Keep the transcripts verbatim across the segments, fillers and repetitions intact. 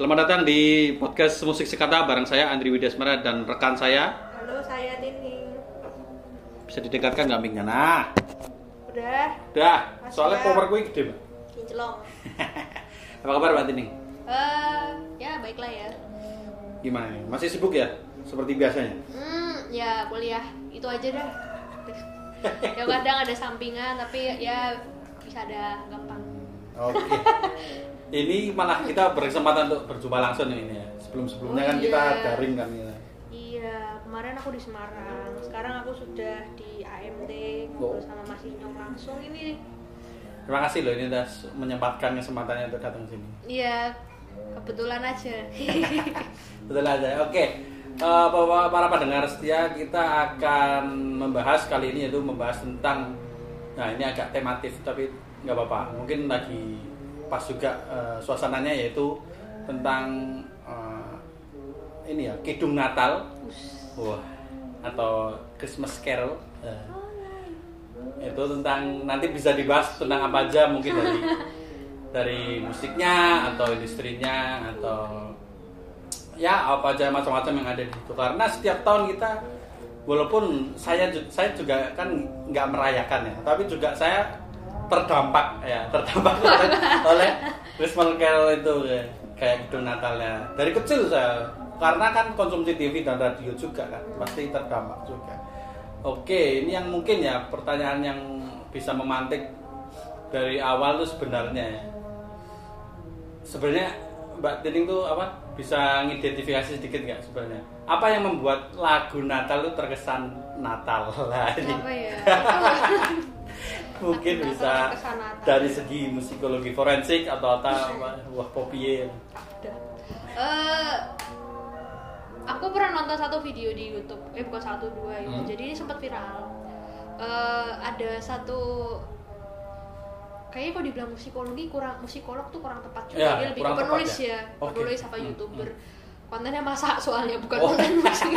Selamat datang di podcast Musik Sekata bareng saya Andri Widasmara dan rekan saya. Halo, saya Tining. Bisa didekatkan nggak mic-nya? Nah. Udah. Udah. Mas soalnya power gue gede, Mbak. Kinclong. Apa kabar, Mbak Tining? Uh, ya baiklah ya. Gimana? Masih sibuk ya? Seperti biasanya? Hmm, ya kuliah itu aja deh. Ya kadang ada sampingan tapi ya bisa ada gampang. Oke. Okay. Ini malah kita berkesempatan untuk berjumpa langsung ini ya. Sebelum-sebelumnya oh, kan iya. kita daring kan ya. Iya, kemarin aku di Semarang. Sekarang aku sudah di A M T ngobrol oh. sama Mas Inyong langsung ini. Terima kasih loh ini udah menyempatkan kesempatannya untuk datang sini. Iya, kebetulan aja. Betul aja. Oke. Okay. Uh, para pendengar setia, kita akan membahas kali ini yaitu membahas tentang nah ini agak tematif tapi enggak apa-apa. Mungkin lagi pas juga uh, suasananya yaitu tentang uh, ini ya kidung Natal, wah uh, atau Christmas Carol, uh, itu tentang nanti bisa dibahas tentang apa aja mungkin dari dari musiknya atau industrinya atau ya apa aja macam-macam yang ada di situ karena setiap tahun kita walaupun saya saya juga kan nggak merayakan ya tapi juga saya terdampak ya terdampak oleh, oleh Christmas Carol itu ya. Kayak gitu Natalnya dari kecil saya karena kan konsumsi T V dan radio juga kan pasti terdampak juga. Oke, ini yang mungkin ya pertanyaan yang bisa memantik dari awal tuh sebenarnya ya. Sebenarnya Mbak Tining tuh apa bisa ngidentifikasi sedikit nggak sebenarnya apa yang membuat lagu Natal itu terkesan Natal lah ini? Apa ya? Mungkin aku bisa dari segi musikologi forensik atau apa wah popie. Uh, aku pernah nonton satu video di YouTube, eh bukan satu dua ya. Hmm. Jadi ini sempat viral. Uh, ada satu kayaknya kalau dibilang musikologi kurang musikolog tuh kurang tepat juga. Ya, dia lebih ke penulis ya, ya. Okay. Penulis apa YouTuber. Hmm. Kontennya masak soalnya bukan konten oh. musik.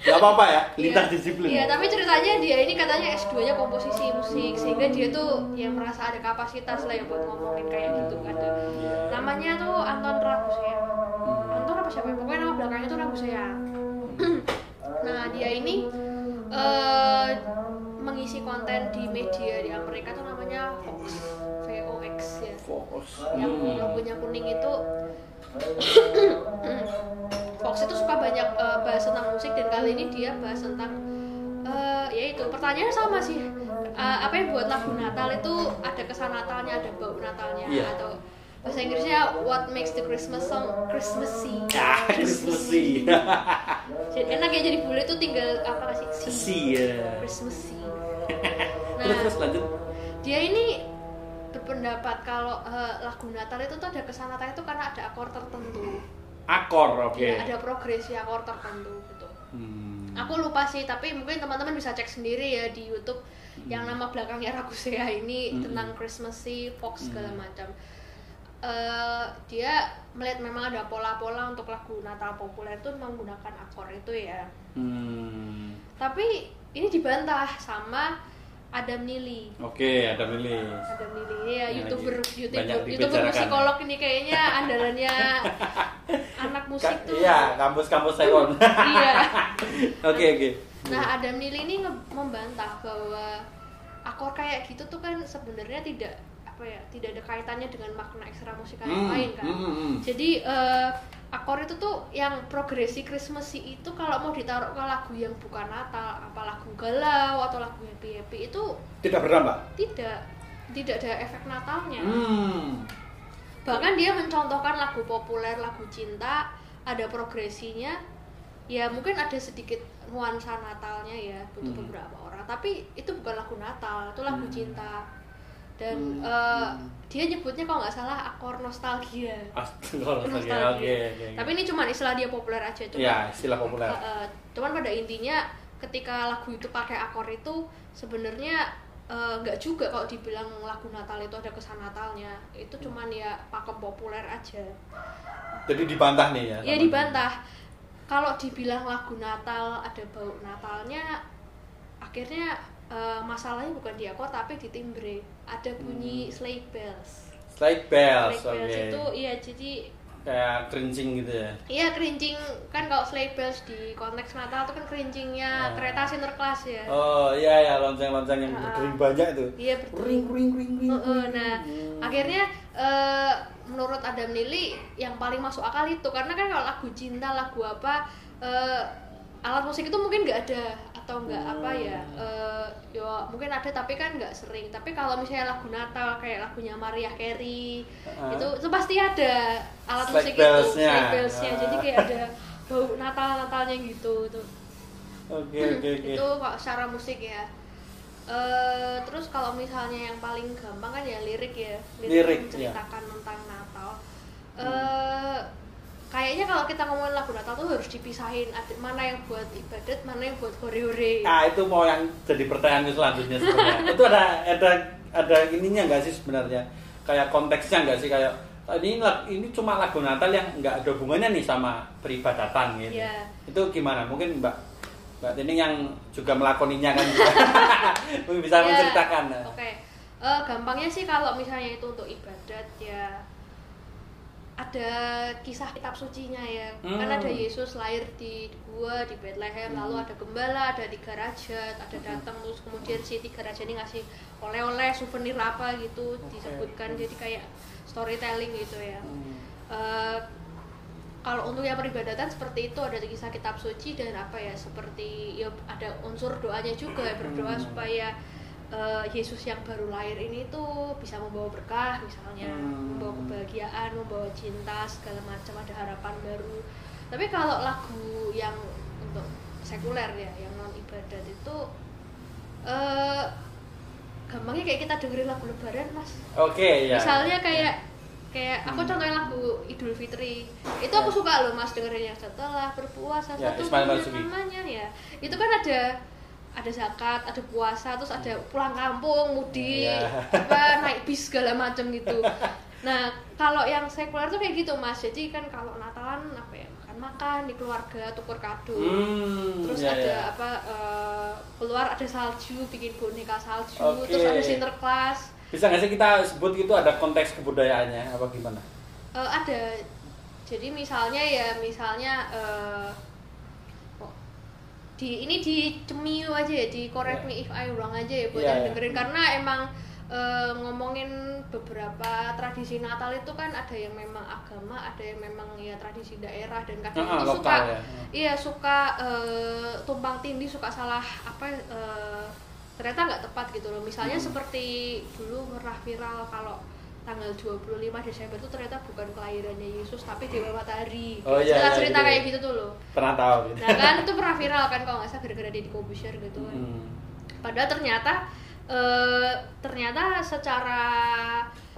Gak apa-apa ya, lintas ya, disiplin. Iya, tapi ceritanya dia ini katanya S dua-nya komposisi musik sehingga dia tuh yang merasa ada kapasitas lah ya buat ngomongin kayak gitu kan. Namanya tuh Anton Ragusea. Hmm. Anton apa siapa? Pokoknya nama belakangnya tuh Ragusea. Nah, dia ini uh, mengisi konten di media di Amerika tuh namanya Vox. V O X ya. Vox. Yang logonya kuning itu Vox itu suka banyak uh, bahas tentang musik dan kali ini dia bahas tentang uh, ya itu pertanyaannya sama sih uh, apa yang buat lagu Natal itu ada kesan Natalnya ada bau Natalnya yeah. Atau bahasa Inggrisnya what makes the Christmas song Christmassy ah, Christmassy jadi enak ya jadi bule itu tinggal apa kasih si yeah. Christmassy nah terus lanjut dia ini berpendapat kalau uh, lagu Natal itu tuh ada kesan Natal itu karena ada akor tertentu. Akor, oke. Okay. Ya, ada progresi akor tertentu gitu. Hmm. Aku lupa sih, tapi mungkin teman-teman bisa cek sendiri ya di YouTube hmm. yang nama belakangnya Ragusea ini hmm. tentang Christmassy, Fox segala hmm. macam. Uh, dia melihat memang ada pola-pola untuk lagu Natal populer itu menggunakan akor itu ya. Hmm. Tapi ini dibantah sama Adam Neely. Oke, Adam Neely. Adam Neely ini ya YouTuber, YouTuber, YouTuber musikolog ini kayaknya andalannya anak musik tuh. Iya, kampus-kampus Taiwan. Iya. Oke, oke. Nah, Adam Neely ini membantah bahwa akor kayak gitu tuh kan sebenarnya tidak apa ya, tidak ada kaitannya dengan makna ekstra musikal yang hmm, lain kan. Hmm, hmm. Jadi uh, akor itu tuh yang progresi Christmassy itu kalau mau ditaruh ke lagu yang bukan Natal, apa lagu galau atau lagu happy-happy itu tidak berdampak? Tidak, tidak ada efek Natalnya. Hmm. Bahkan dia mencontohkan lagu populer, lagu cinta, ada progresinya. Ya mungkin ada sedikit nuansa Natalnya ya untuk hmm. beberapa orang, tapi itu bukan lagu Natal, itu lagu hmm. cinta. Dan hmm. uh, dia nyebutnya kalau nggak salah akor nostalgia. Akor nostalgia. Oke, oke. Tapi ini cuma istilah dia populer aja cuma. Ya, istilah populer. Uh, uh, cuman pada intinya ketika lagu itu pakai akor itu sebenarnya nggak uh, juga kalau dibilang lagu Natal itu ada kesan Natalnya. Itu cuman ya pakem populer aja. Jadi dibantah nih ya? Iya dibantah. Kalau dibilang lagu Natal ada bau Natalnya, akhirnya Uh, masalahnya bukan di akor tapi di timbre. Ada bunyi hmm. sleigh bells. Sleigh bells, sleigh bells okay. Itu iya jadi kayak cringing gitu ya? Iya, cringing kan kalau sleigh bells di konteks Natal itu kan cringingnya oh. kereta sinur kelas ya. Oh iya ya, lonceng-lonceng yang uh, berdering banyak itu. Iya berdering. Ring ring ring ring. Uh, uh, nah hmm. akhirnya uh, menurut Adam Neely yang paling masuk akal itu karena kan kalau lagu cinta lagu apa uh, alat musik itu mungkin nggak ada atau nggak hmm. apa ya uh, yo mungkin ada tapi kan nggak sering. Tapi kalau misalnya lagu Natal kayak lagunya Mariah Carey uh-huh. itu itu pasti ada alat musik itu, sleigh bells-nya. Jadi kayak ada bau Natal-Natalnya gitu itu. Oke okay, oke okay, oke. Okay. Itu kok secara musik ya. Uh, terus kalau misalnya yang paling gampang kan ya lirik ya. Lirik, lirik ceritakan yeah. tentang Natal. Uh, hmm. Kayaknya kalau kita ngomongin lagu Natal tuh harus dipisahin mana yang buat ibadat, mana yang buat hore-hore. Nah itu mau yang jadi pertanyaan selanjutnya sebenarnya. Itu ada ada ada ininya nggak sih sebenarnya? Kayak konteksnya nggak sih kayak ini ini cuma lagu Natal yang nggak ada hubungannya nih sama peribadatan gitu. Yeah. Itu gimana? Mungkin Mbak Mbak Tining yang juga melakoninya kan mungkin bisa yeah. menceritakan. Oke, okay. uh, gampangnya sih kalau misalnya itu untuk ibadat ya. Ada kisah kitab sucinya ya, hmm. kan ada Yesus lahir di gua, di Bethlehem, hmm. lalu ada gembala, ada tiga raja, ada datang terus kemudian si tiga raja ini ngasih oleh-oleh, souvenir apa gitu okay. disebutkan, jadi kayak storytelling gitu ya. hmm. uh, Kalau untuk yang peribadatan seperti itu ada kisah kitab suci dan apa ya, seperti ya ada unsur doanya juga ya, berdoa hmm. supaya Uh, Yesus yang baru lahir ini tuh bisa membawa berkah misalnya, hmm. membawa kebahagiaan, membawa cinta, segala macam, ada harapan baru. Tapi kalau lagu yang untuk sekuler ya, yang non ibadat itu uh, gampangnya kayak kita dengerin lagu lebaran mas. Oke okay, ya. Misalnya kayak kayak aku contohin lagu Idul Fitri itu aku suka loh mas dengerin yang setelah berpuasa ya, satu namanya ya. Itu kan ada ada zakat, ada puasa, terus ada pulang kampung, mudik, yeah. apa, naik bis segala macam gitu. Nah, kalau yang sekuler tuh kayak gitu mas. Jadi kan kalau Natalan apa ya, makan-makan di keluarga, tuker kado, hmm, terus yeah, ada yeah. apa uh, keluar ada salju, bikin boneka salju, okay. terus ada sinterklas. Bisa nggak sih kita sebut gitu ada konteks kebudayaannya apa gimana? Uh, ada. Jadi misalnya ya misalnya. Uh, Di, ini di cemiu aja ya, di correct me if I wrong aja ya buat yeah, yang dengerin yeah. karena emang e, ngomongin beberapa tradisi Natal itu kan ada yang memang agama, ada yang memang ya tradisi daerah dan kadang uh-huh, itu lokal, suka ya. Iya suka e, tumpang tindih, suka salah apa e, ternyata nggak tepat gitu loh. Misalnya hmm. seperti dulu pernah viral kalau tanggal dua puluh lima Desember itu ternyata bukan kelahirannya Yesus tapi Dewa Matahari. Oh, iya, cerita cerita iya, kayak gitu tuh loh. Pernah tahu gitu. Nah kan itu pernah viral kan kalau nggak salah gara-gara di Kobusier gitu kan. Hmm. Padahal ternyata e, ternyata secara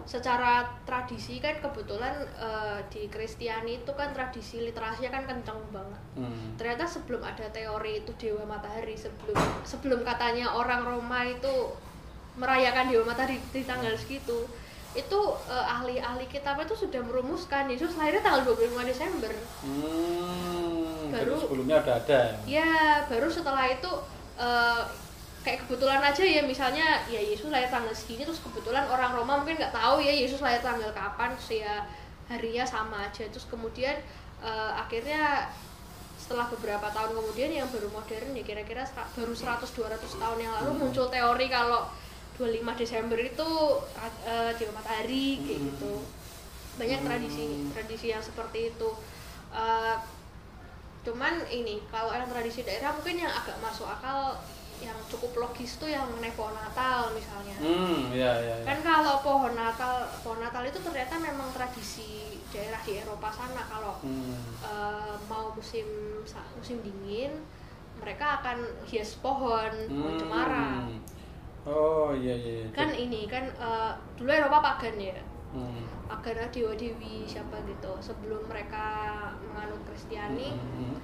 secara tradisi kan kebetulan e, di Kristiani itu kan tradisi literasinya kan kenceng banget. Hmm. Ternyata sebelum ada teori itu Dewa Matahari, sebelum sebelum katanya orang Roma itu merayakan Dewa Matahari di tanggal segitu. Itu eh, ahli-ahli kitab itu sudah merumuskan Yesus lahirnya tanggal dua puluh lima Desember. Hmm, baru sebelumnya udah ada. Ya, baru setelah itu eh, kayak kebetulan aja ya misalnya ya Yesus lahir tanggal segini terus kebetulan orang Roma mungkin nggak tahu ya Yesus lahir tanggal kapan, terus ya harinya sama aja. Terus kemudian eh, akhirnya setelah beberapa tahun kemudian yang baru modern ya kira-kira baru seratus dua ratus tahun yang lalu hmm. muncul teori kalau dua puluh lima Desember itu uh, Dewa Matahari kayak hmm. gitu. Banyak tradisi tradisi yang seperti itu. Uh, cuman ini kalau yang tradisi daerah mungkin yang agak masuk akal yang cukup logis tuh yang mengenai pohon Natal misalnya. Hmm, iya, iya, iya. Kan kalau pohon Natal, pohon Natal itu ternyata memang tradisi daerah di Eropa sana kalau hmm. uh, mau musim musim dingin mereka akan hias pohon, pohon cemara. Hmm. Oh iya iya. Kan ini kan uh, dulu Eropa pagan ya. Hmm. Pagan dewa dewi siapa gitu. Sebelum mereka menganut Kristiani, hmm.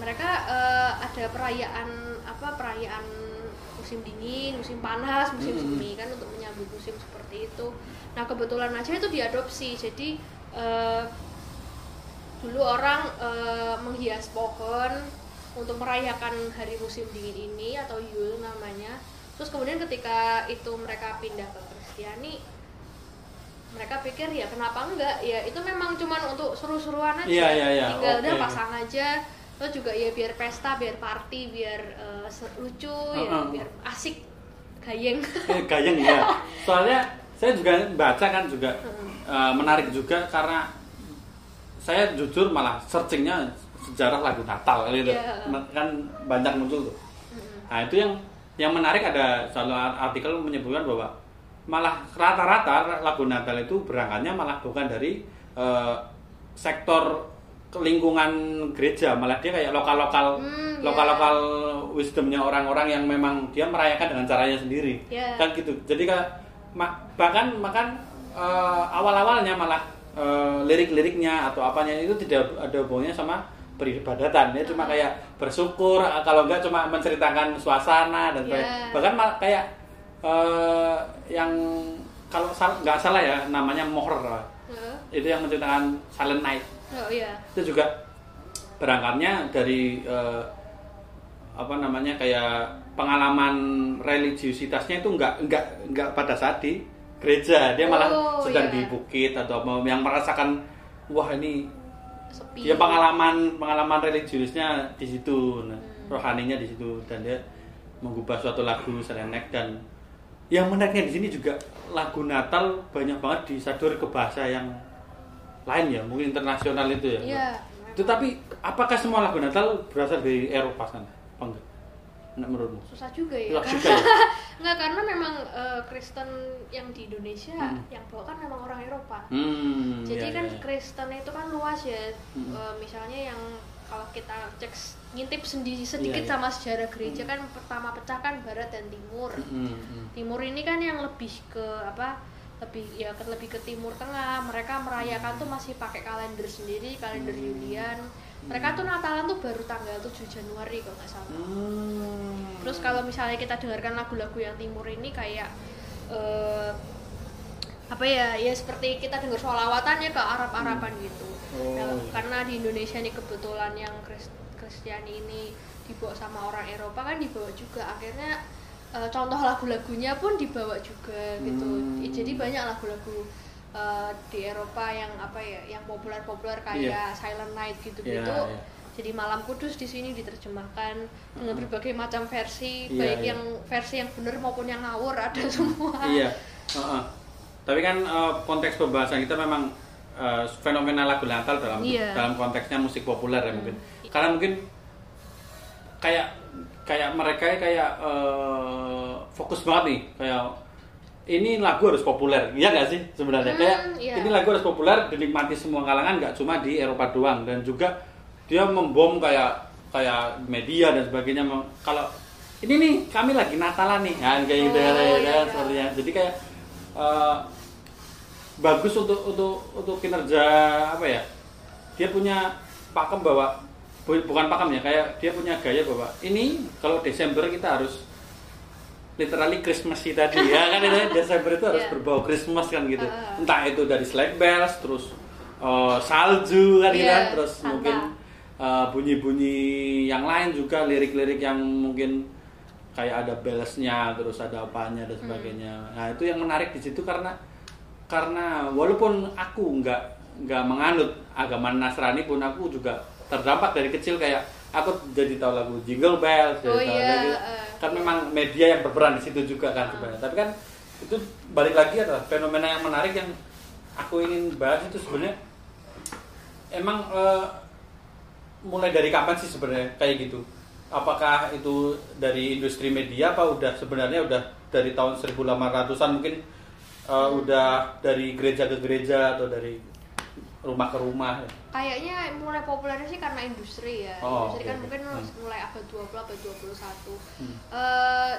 mereka uh, ada perayaan apa perayaan musim dingin, musim panas, musim hmm. semi kan untuk menyambut musim seperti itu. Nah kebetulan aja itu diadopsi. Jadi uh, dulu orang uh, menghias pohon untuk merayakan hari musim dingin ini atau Yule namanya. Terus kemudian ketika itu mereka pindah ke Kristiani, mereka pikir ya kenapa enggak, ya itu memang cuman untuk seru-seruan aja, yeah, yeah, yeah. tinggal okay. udah pasang aja, terus juga ya biar pesta, biar party, biar uh, lucu, uh-uh. ya biar asik, gayeng. Eh, gayeng ya, soalnya saya juga baca kan juga uh-huh. uh, menarik juga karena saya jujur malah searchingnya sejarah lagu Natal gitu, yeah. kan banyak muncul tuh. Uh-huh. Nah itu yang yang menarik ada satu artikel menyebutkan bahwa malah rata-rata lagu Natal itu berangkatnya malah bukan dari uh, sektor lingkungan gereja, malah dia kayak lokal-lokal hmm, lokal-lokal yeah. wisdomnya orang-orang yang memang dia merayakan dengan caranya sendiri yeah. kan gitu. Jadi kan bahkan makan uh, awal-awalnya malah uh, lirik-liriknya atau apanya itu tidak ada hubungannya sama peribadatan, dia cuma kayak bersyukur, kalau enggak cuma menceritakan suasana dan yeah. bahkan mal, kayak uh, yang kalau sal- nggak salah ya namanya Mohr uh. itu yang menceritakan Silent Night oh, yeah. itu juga berangkatnya dari uh, apa namanya kayak pengalaman religiusitasnya itu nggak nggak nggak pada saat di gereja, dia malah oh, sedang yeah. di bukit atau yang merasakan wah ini sepi. Dia pengalaman pengalaman religiusnya di situ, nah, hmm. rohaninya di situ, dan dia mengubah suatu lagu selenek. Dan yang menariknya di sini juga lagu Natal banyak banget disadur ke bahasa yang lain ya, mungkin internasional itu ya. Iya. Tetapi apakah semua lagu Natal berasal dari Eropa sana? Apa enggak? Enggak menurutmu? Susah juga ya. Susah juga ya. Enggak, karena memang uh, Kristen yang di Indonesia hmm. yang bawa kan memang orang Eropa. Hmm, Jadi iya, kan iya. Kristen itu kan luas ya. Hmm. Uh, misalnya yang kalau kita cek ngintip sendiri sedikit iya, iya. sama sejarah gereja hmm. kan pertama pecah kan barat dan timur. Hmm, hmm. Timur ini kan yang lebih ke apa? Lebih ya ke lebih ke timur tengah. Mereka merayakan tuh masih pakai kalender sendiri, kalender hmm. Yulian. Mereka tuh Natalan tuh baru tanggal tujuh Januari kalau nggak salah. Hmm. Terus kalau misalnya kita dengarkan lagu-lagu yang timur ini kayak uh, apa ya, ya seperti kita dengar sholawatan ya ke Arab-Araban gitu. Oh. Nah, karena di Indonesia nih kebetulan yang Kristiani ini dibawa sama orang Eropa kan dibawa juga, akhirnya uh, contoh lagu-lagunya pun dibawa juga gitu. Hmm. Jadi banyak lagu-lagu di Eropa yang apa ya, yang populer-populer kayak yeah. Silent Night gitu-gitu. Yeah, yeah. Jadi Malam Kudus di sini diterjemahkan mm-hmm. dengan berbagai macam versi, yeah, baik yeah. yang versi yang benar maupun yang ngawur ada semua. Iya. Yeah. Uh-uh. Tapi kan uh, konteks pembahasan kita memang uh, fenomena lagu Natal dalam yeah. dalam konteksnya musik populer ya mm. mungkin. Karena mungkin kayak kayak mereka kayak uh, fokus banget nih kayak ini lagu harus populer, iya nggak sih sebenarnya? Hmm, kayak iya. ini lagu harus populer, dinikmati semua kalangan, nggak cuma di Eropa doang. Dan juga dia membom kayak kayak media dan sebagainya. Kalau ini nih kami lagi Natalan nih, nah, kayak gitu oh, ya, seperti iya. Jadi kayak uh, bagus untuk untuk untuk kinerja apa ya? Dia punya pakem bahwa bukan pakem ya, kayak dia punya gaya bahwa ini kalau Desember kita harus literally Christmas sih tadi ya kan, Desember itu harus yeah. berbau Christmas kan gitu, uh, entah itu dari sleigh bells, terus uh, salju kan gitu, yeah, terus Santa. Mungkin uh, bunyi-bunyi yang lain juga, lirik-lirik yang mungkin kayak ada bellsnya, terus ada apanya dan sebagainya. Hmm. Nah itu yang menarik di situ karena karena walaupun aku nggak nggak menganut agama Nasrani pun aku juga terdampak dari kecil, kayak aku jadi tahu lagu Jingle Bells, oh, jadi yeah, tahu uh, kan memang media yang berperan di situ juga kan sebenarnya. Uh. Tapi kan itu balik lagi adalah fenomena yang menarik yang aku ingin bahas itu sebenarnya emang uh, mulai dari kapan sih sebenarnya kayak gitu? Apakah itu dari industri media apa udah sebenarnya udah dari tahun seribu delapan ratusan mungkin uh, hmm. udah dari gereja ke gereja atau dari rumah ke rumah ya? Kayaknya mulai populernya sih karena industri ya. Oh, industri okay, kan okay. mungkin hmm. mulai abad dua puluh, abad dua puluh satu Hmm. Uh,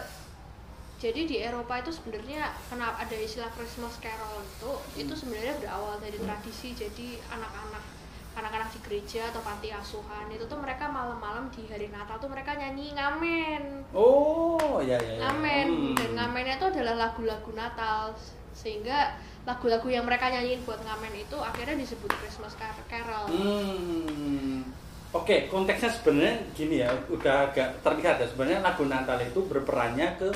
jadi di Eropa itu sebenarnya kenapa ada istilah Christmas Carol itu? Hmm. Itu sebenarnya berawal dari tradisi. Jadi anak-anak anak-anak di gereja atau panti asuhan itu tuh mereka malam-malam di hari Natal tuh mereka nyanyi ngamen. Oh, ya ya. ya. Ngamen. Hmm. Dan ngamennya itu adalah lagu-lagu Natal, sehingga lagu-lagu yang mereka nyanyiin buat ngamen itu akhirnya disebut Christmas Carol. Hmm. Oke, okay, konteksnya sebenarnya gini ya, udah agak terlihat ya sebenarnya lagu Natal itu berperannya ke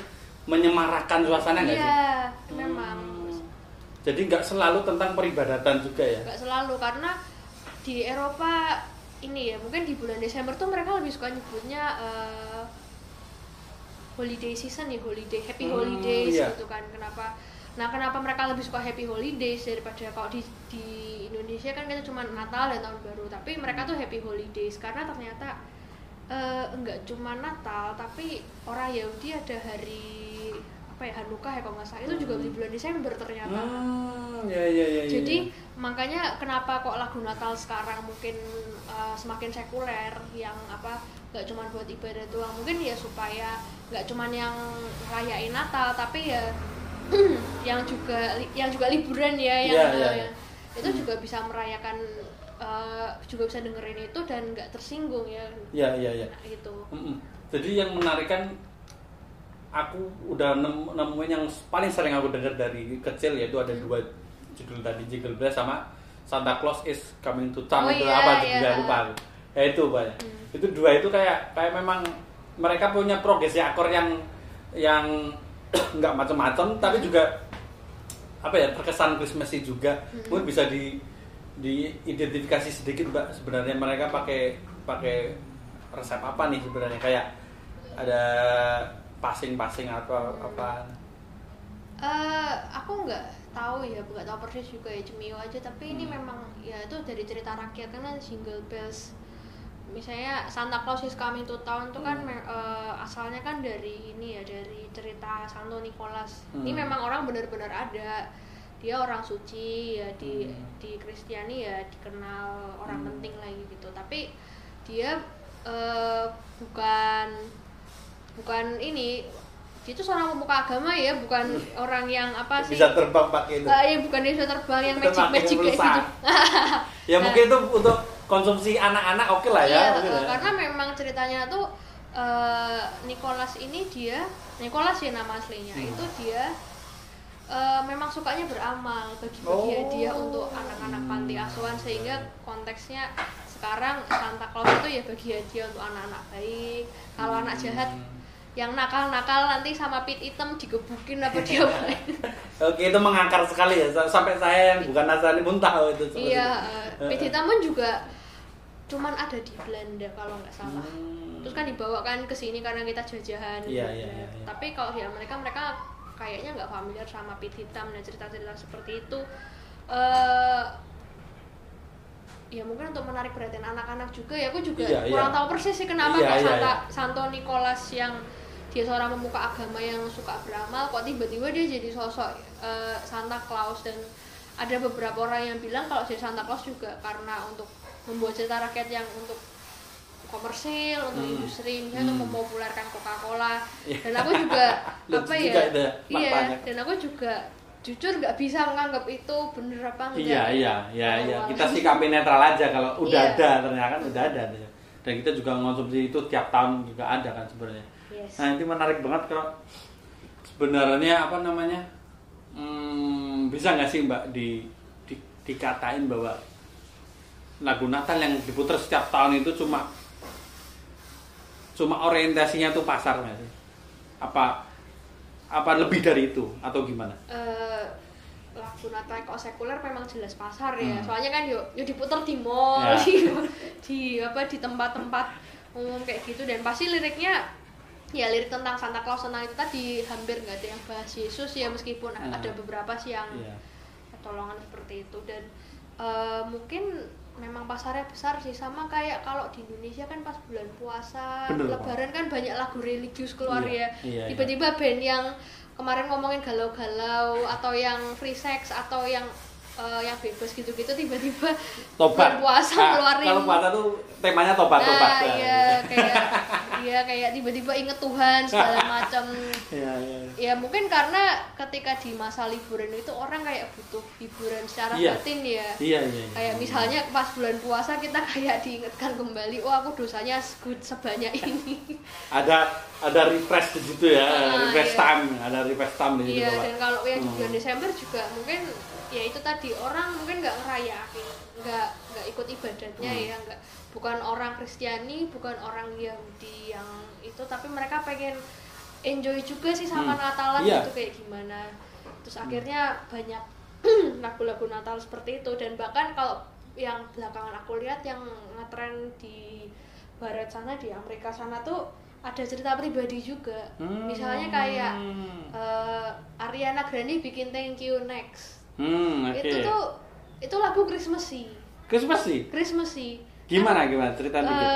menyemarakan suasana nggak yeah, sih? Iya, memang. Hmm. Jadi nggak selalu tentang peribadatan juga ya? Nggak selalu, karena di Eropa ini ya, mungkin di bulan Desember tuh mereka lebih suka nyebutnya uh, holiday season ya, holiday, happy holidays hmm, iya. gitu kan. Kenapa? Nah, kenapa mereka lebih suka happy holidays daripada kalau di, di Indonesia kan kita cuma Natal dan Tahun Baru, tapi mereka tuh happy holidays karena ternyata uh, nggak cuma Natal, tapi orang Yahudi ada hari apa ya, Hanukkah ya kalau nggak salah, itu juga di bulan Desember ternyata. Ah, ya, ya, ya, jadi ya. Makanya kenapa kok lagu Natal sekarang mungkin uh, semakin sekuler, yang apa nggak cuma buat ibadah doang, mungkin ya supaya nggak cuma yang rayain Natal, tapi ya yang juga yang juga liburan ya, yang ya, ya, ya. itu hmm. juga bisa merayakan, uh, juga bisa dengerin itu dan nggak tersinggung ya. Ya, ya, ya. Nah, itu. Mm-mm. Jadi yang menarik kan, aku udah nem- nemuin yang paling sering aku dengar dari kecil, yaitu ada dua judul tadi, Jingle Bells sama Santa Claus is Coming to Town. Oh, itu yeah, apa yeah. juga lupa aku. Ya itu banyak. Hmm. Itu dua itu kayak kayak memang mereka punya progresi akor yang yang nggak macam-macam, tapi juga apa ya, terkesan Christmassy juga. Hmm. Mungkin bisa di diidentifikasi sedikit mbak, sebenarnya mereka pakai pakai resep apa nih sebenarnya, kayak ada passing-passing atau hmm. apa? Uh, aku nggak tahu ya, nggak tahu persis juga ya, cemio aja. Tapi hmm. ini memang ya itu dari cerita rakyat kan, Jingle Bells. Misalnya Santa Claus is Coming to Town itu hmm. kan uh, asalnya kan dari ini ya, dari cerita Santo Nicholas. Hmm. Ini memang orang benar-benar ada. Dia orang suci ya, di hmm. di Kristiani ya dikenal orang hmm. penting lagi gitu. Tapi dia uh, bukan bukan ini, dia tuh seorang pemuka agama ya, bukan hmm. orang yang apa sih, bisa terbang pakai itu uh, ya, bukan dia bisa terbang yang magic magic kayak gitu ya. Nah, mungkin itu untuk konsumsi anak-anak oke okay lah ya, iya, uh, karena memang ceritanya tuh uh, Nicholas ini, dia Nicholas ya nama aslinya, hmm. itu dia uh, memang sukanya beramal, bagi-bagi hadiah oh. untuk anak-anak panti asuhan, sehingga konteksnya sekarang Santa Claus itu ya bagi hadiah untuk anak-anak baik. Kalau hmm. anak jahat yang nakal-nakal nanti sama pit hitam digebukin apa dia main. Oke, itu mengakar sekali ya, sampai saya yang bukan Nasrani pun tahu itu. Iya, uh, pit hitam pun juga cuman ada di Belanda kalau nggak salah. Hmm. Terus kan dibawakan ke sini karena kita jajahan. Iya, iya, iya. Tapi kalau di Amerika mereka kayaknya nggak familiar sama pit hitam dan cerita-cerita seperti itu. Uh, Ya mungkin untuk menarik perhatian anak-anak juga ya, aku juga iya, kurang iya. tahu persis sih kenapa iya, kok iya, Santa, iya. Santo Nicholas yang dia seorang pemuka agama yang suka beramal, kok tiba-tiba dia jadi sosok uh, Santa Claus. Dan ada beberapa orang yang bilang kalau si Santa Claus juga karena untuk membuat cerita rakyat yang untuk komersil, untuk hmm. industri, misalnya hmm. untuk mempopulerkan Coca-Cola. Dan aku juga apa ya, juga iya, dan aku juga jujur nggak bisa menganggap itu bener apa enggak. Iya iya iya, oh, iya. Kita sikapin netral aja kalau udah iya. ada, ternyata kan udah ada. Dan kita juga mengonsumsi itu tiap tahun juga ada kan sebenarnya. Yes. Nah itu menarik banget kalau sebenarnya apa namanya, hmm, bisa nggak sih mbak di, di dikatain bahwa lagu Natal yang diputar setiap tahun itu cuma cuma orientasinya tuh pasar nggak sih? Apa apa lebih dari itu atau gimana? Uh, lagu Natal kalau sekuler memang jelas pasar ya. Hmm. Soalnya kan yuk yuk diputar di mall, yeah. di, di apa di tempat-tempat umum kayak gitu, dan pasti liriknya ya lirik tentang Santa Claus, tentang itu tadi hampir nggak ada yang bahas Yesus ya, meskipun hmm. ada beberapa sih yang yeah. tolongan seperti itu. Dan uh, mungkin memang pasarnya besar sih, sama kayak kalau di Indonesia kan pas bulan puasa, bener, lebaran kan banyak lagu religius keluar iya, ya iya, tiba-tiba iya. band yang kemarin ngomongin galau-galau atau yang free sex atau yang uh, yang bebas gitu-gitu, tiba-tiba tobat. Bulan puasa ngeluarin nah, kalau puasa tuh temanya tobat-tobat nah, tobat, iya ya. Kayak iya kayak tiba-tiba inget Tuhan segala macam iya, iya. Ya mungkin karena ketika di masa liburan itu orang kayak butuh hiburan secara iya. batin ya iya, iya, iya. Kayak misalnya pas bulan puasa kita kayak diingatkan kembali, oh aku dosanya sebanyak ini. ada ada refresh gitu ya, nah, refresh iya. time, ada refresh time gitu iya, dan kalau ya di bulan hmm. Desember juga mungkin ya itu tadi, orang mungkin nggak ngerayain, nggak nggak ikut ibadahnya hmm. ya, nggak, bukan orang Kristiani, bukan orang Yahudi yang itu, tapi mereka pengen enjoy juga sih sama hmm. Natalan yeah. gitu kayak gimana. Terus akhirnya banyak lagu-lagu Natal seperti itu. Dan bahkan kalau yang belakangan aku lihat yang ngetren di barat sana, di Amerika sana tuh ada cerita pribadi juga. Hmm. Misalnya kayak uh, Ariana Grande bikin Thank You Next. Hmm, okay. Itu tuh itu lagu Christmasy. Christmasy? Christmasy. Gimana gimana cerita uh, dikit?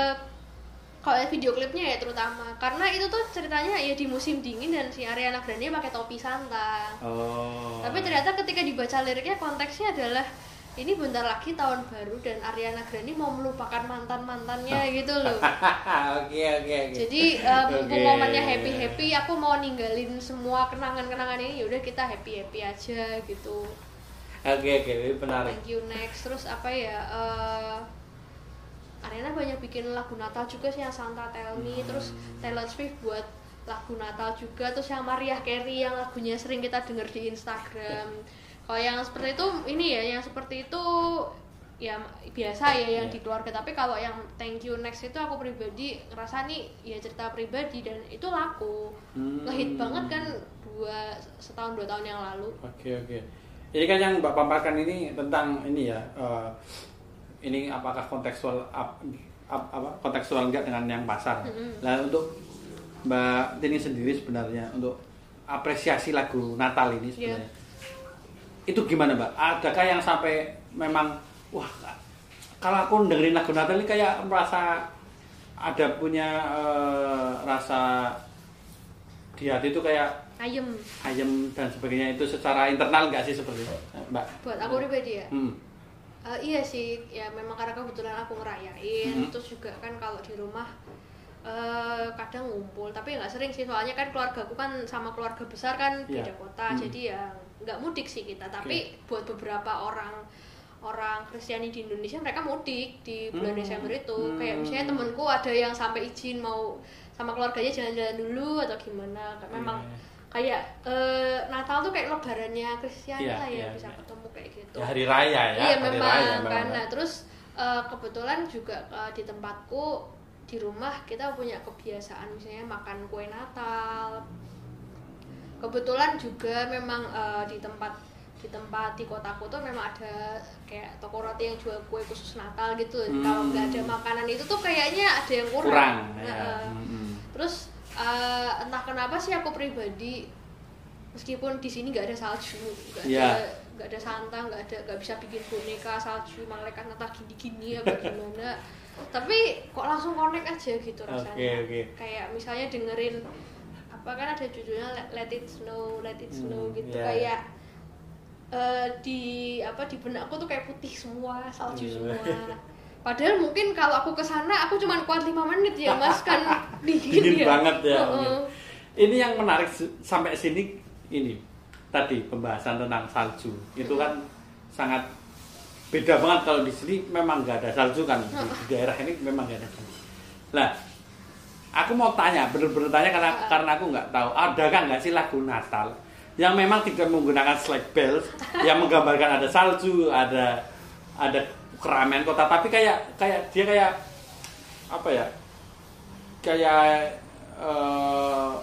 Kalau video klipnya ya terutama, karena itu tuh ceritanya ya di musim dingin dan si Ariana Grande pakai topi Santa. Oh. Tapi ternyata ketika dibaca liriknya konteksnya adalah ini bentar lagi tahun baru dan Ariana Grande mau melupakan mantan-mantannya gitu loh. Oke oke oke. Jadi uh, mumpung okay. momennya happy-happy, aku mau ninggalin semua kenangan-kenangan ini, yaudah kita happy-happy aja gitu. Oke okay, oke, okay. Menarik. Thank You Next, terus apa ya? Uh, Ariana banyak bikin lagu Natal juga sih, yang Santa Tell Me, hmm. terus Taylor Swift buat lagu Natal juga, terus yang Mariah Carey yang lagunya sering kita denger di Instagram. Kalau yang seperti itu, ini ya, yang seperti itu ya biasa ya yang dikeluarkan. Tapi kalau yang Thank You Next itu aku pribadi ngerasa nih ya cerita pribadi dan itu laku. Hmm. Ngehit banget kan dua, setahun dua tahun yang lalu. Oke okay, oke. Okay. Jadi kan yang Mbak paparkan ini tentang ini ya, uh, ini apakah kontekstual up, up, apa kontekstual enggak dengan yang pasar. Mm-hmm. Nah untuk Mbak Tini sendiri sebenarnya untuk apresiasi lagu Natal ini sebenarnya. Yeah. Itu gimana Mbak? Adakah yang sampai memang wah kalau aku dengerin lagu Natal ini kayak merasa ada punya eh, rasa di hati itu kayak ayem ayem dan sebagainya, itu secara internal nggak sih seperti itu Mbak? Buat aku pribadi ya? Hmm. Uh, iya sih, ya memang karena kebetulan aku ngerayain, hmm. terus juga kan kalau di rumah Uh, kadang ngumpul, tapi nggak sering sih soalnya kan keluarga aku kan sama keluarga besar kan yeah. beda kota, hmm. jadi ya nggak mudik sih kita. Tapi okay. buat beberapa orang orang Kristiani di Indonesia mereka mudik di bulan hmm. Desember itu. Hmm. Kayak misalnya temanku ada yang sampai izin mau sama keluarganya jalan-jalan dulu atau gimana. Memang yeah. kayak uh, Natal tuh kayak lebarannya Kristiani yeah, lah ya yeah, bisa yeah. ketemu kayak gitu. Ya, hari raya ya. Iya memang raya, kan. Nah, terus uh, kebetulan juga uh, di tempatku di rumah kita punya kebiasaan misalnya makan kue Natal. Kebetulan juga memang uh, di tempat di tempat di kotaku tuh memang ada kayak toko roti yang jual kue khusus Natal gitu. Hmm. Kalau nggak ada makanan itu tuh kayaknya ada yang kurang. kurang ya. uh, hmm. Terus uh, entah kenapa sih aku pribadi meskipun di sini nggak ada salju, nggak yeah. ada nggak ada Santa, nggak ada nggak bisa bikin boneka salju, malaikat Natal gini-gini apa gimana. Tapi kok langsung connect aja gitu rasanya. Okay, okay. Kayak misalnya dengerin apa kan ada judulnya Let It Snow, Let It Snow hmm, gitu yeah. kayak uh, di apa di benakku tuh kayak putih semua, salju semua. Padahal mungkin kalau aku kesana aku cuma kuat lima menit ya Mas, kan dingin, dingin ya. banget ya. Uh-uh. Ini yang menarik sampai sini ini tadi pembahasan tentang salju. Itu kan sangat beda banget kalau di sini memang nggak ada salju kan, di, di daerah ini memang nggak ada. Nah, aku mau tanya, bener-bener tanya karena karena aku nggak tahu, ada kan nggak sih lagu Natal yang memang tidak menggunakan sleigh bells, yang menggambarkan ada salju, ada ada keramaian kota, tapi kayak kayak dia kayak apa ya, kayak uh,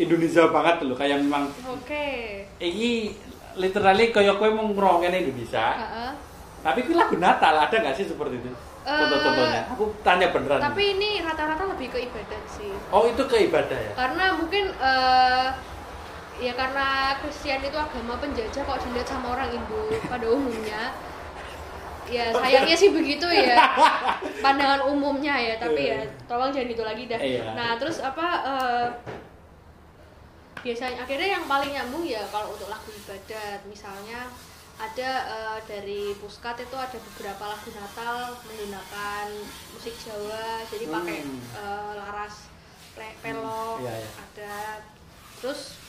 Indonesia banget loh, kayak memang. Oke. Okay. Ini literally kayak kowe mung ngrongene Indonesia. Uh-uh. Tapi itu lagu Natal, ada nggak sih seperti itu? Contoh-contohnya, uh, aku tanya beneran. Tapi ini rata-rata lebih ke ibadah sih. Oh itu ke ibadah ya? Karena mungkin uh, ya karena Kristen itu agama penjajah kok dilihat sama orang Indo pada umumnya. Ya sayangnya sih begitu ya. Pandangan umumnya ya, tapi ya tolong jangan itu lagi dah. Iya. Nah terus apa? Uh, biasanya akhirnya yang paling nyambung ya kalau untuk lagu ibadat, misalnya ada uh, dari Puskat itu ada beberapa lagu Natal menggunakan musik Jawa, jadi pakai hmm. uh, laras le- pelok hmm. ya, ya. Ada terus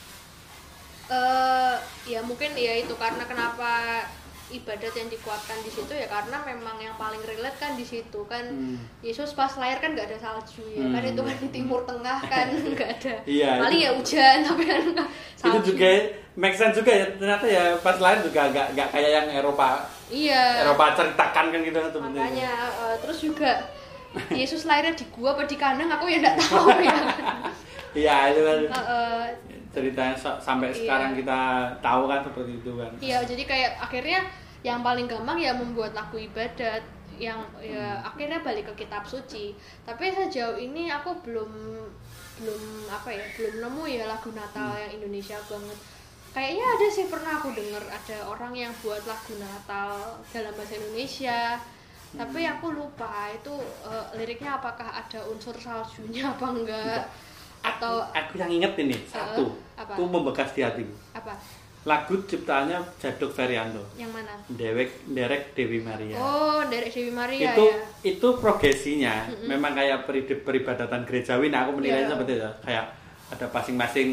uh, ya mungkin ya itu karena kenapa ibadat yang dikuatkan di situ ya karena memang yang paling relate kan di situ kan. hmm. Yesus pas lahir kan nggak ada salju ya hmm. kan, itu kan di Timur Tengah kan nggak ada. Iya, paling ya hujan tapi kan salju. Itu juga make sense juga ya ternyata ya, pas lahir juga nggak nggak kayak yang Eropa iya. Eropa ceritakan kan gitu kan teman-teman. Makanya uh, terus juga Yesus lahirnya di gua apa di kandang aku ya nggak tahu ya. Iya itu kan. Uh, uh, ceritanya sampai iya. sekarang kita tahu kan seperti itu kan. Iya, jadi kayak akhirnya yang paling gampang ya membuat lagu ibadat yang ya, hmm. akhirnya balik ke kitab suci. Tapi sejauh ini aku belum belum apa ya belum nemu ya lagu Natal hmm. yang Indonesia banget. Kayaknya ada sih, pernah aku dengar ada orang yang buat lagu Natal dalam bahasa Indonesia. Hmm. Tapi aku lupa itu uh, liriknya apakah ada unsur saljunya apa enggak? Atau aku, aku yang inget ini satu, uh, itu membekas di hatiku. Apa? Lagu ciptaannya Jaduk Feryanto. Yang mana? Dewek, derek Dewi Maria. Oh, derek Dewi Maria. Itu ya? Itu progresinya, mm-hmm. memang kayak peribadatan gerejawi. Nah, aku menilainya yeah. seperti itu. Kayak ada masing-masing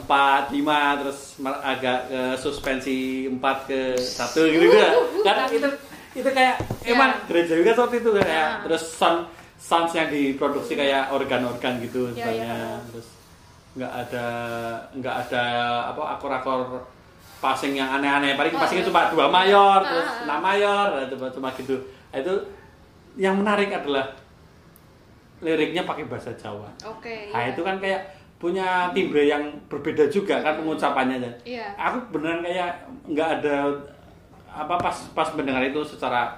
empat, lima, terus agak uh, suspensi empat ke satu gitu gitu. Karena itu itu kayak yeah. emang gereja juga seperti itu kayak yeah. terus sound sounds yang diproduksi kayak organ-organ gitu yeah, sebenarnya yeah. terus nggak ada nggak ada apa akor-akor passing yang aneh-aneh, paling passingnya cuma dua mayor uh, terus enam mayor cuma cuma gitu. Itu yang menarik adalah liriknya pakai bahasa Jawa. Oke. Okay, nah yeah. itu kan kayak punya timbre yang berbeda juga kan pengucapannya. Yeah. Aku beneran kayak nggak ada apa pas pas mendengar itu secara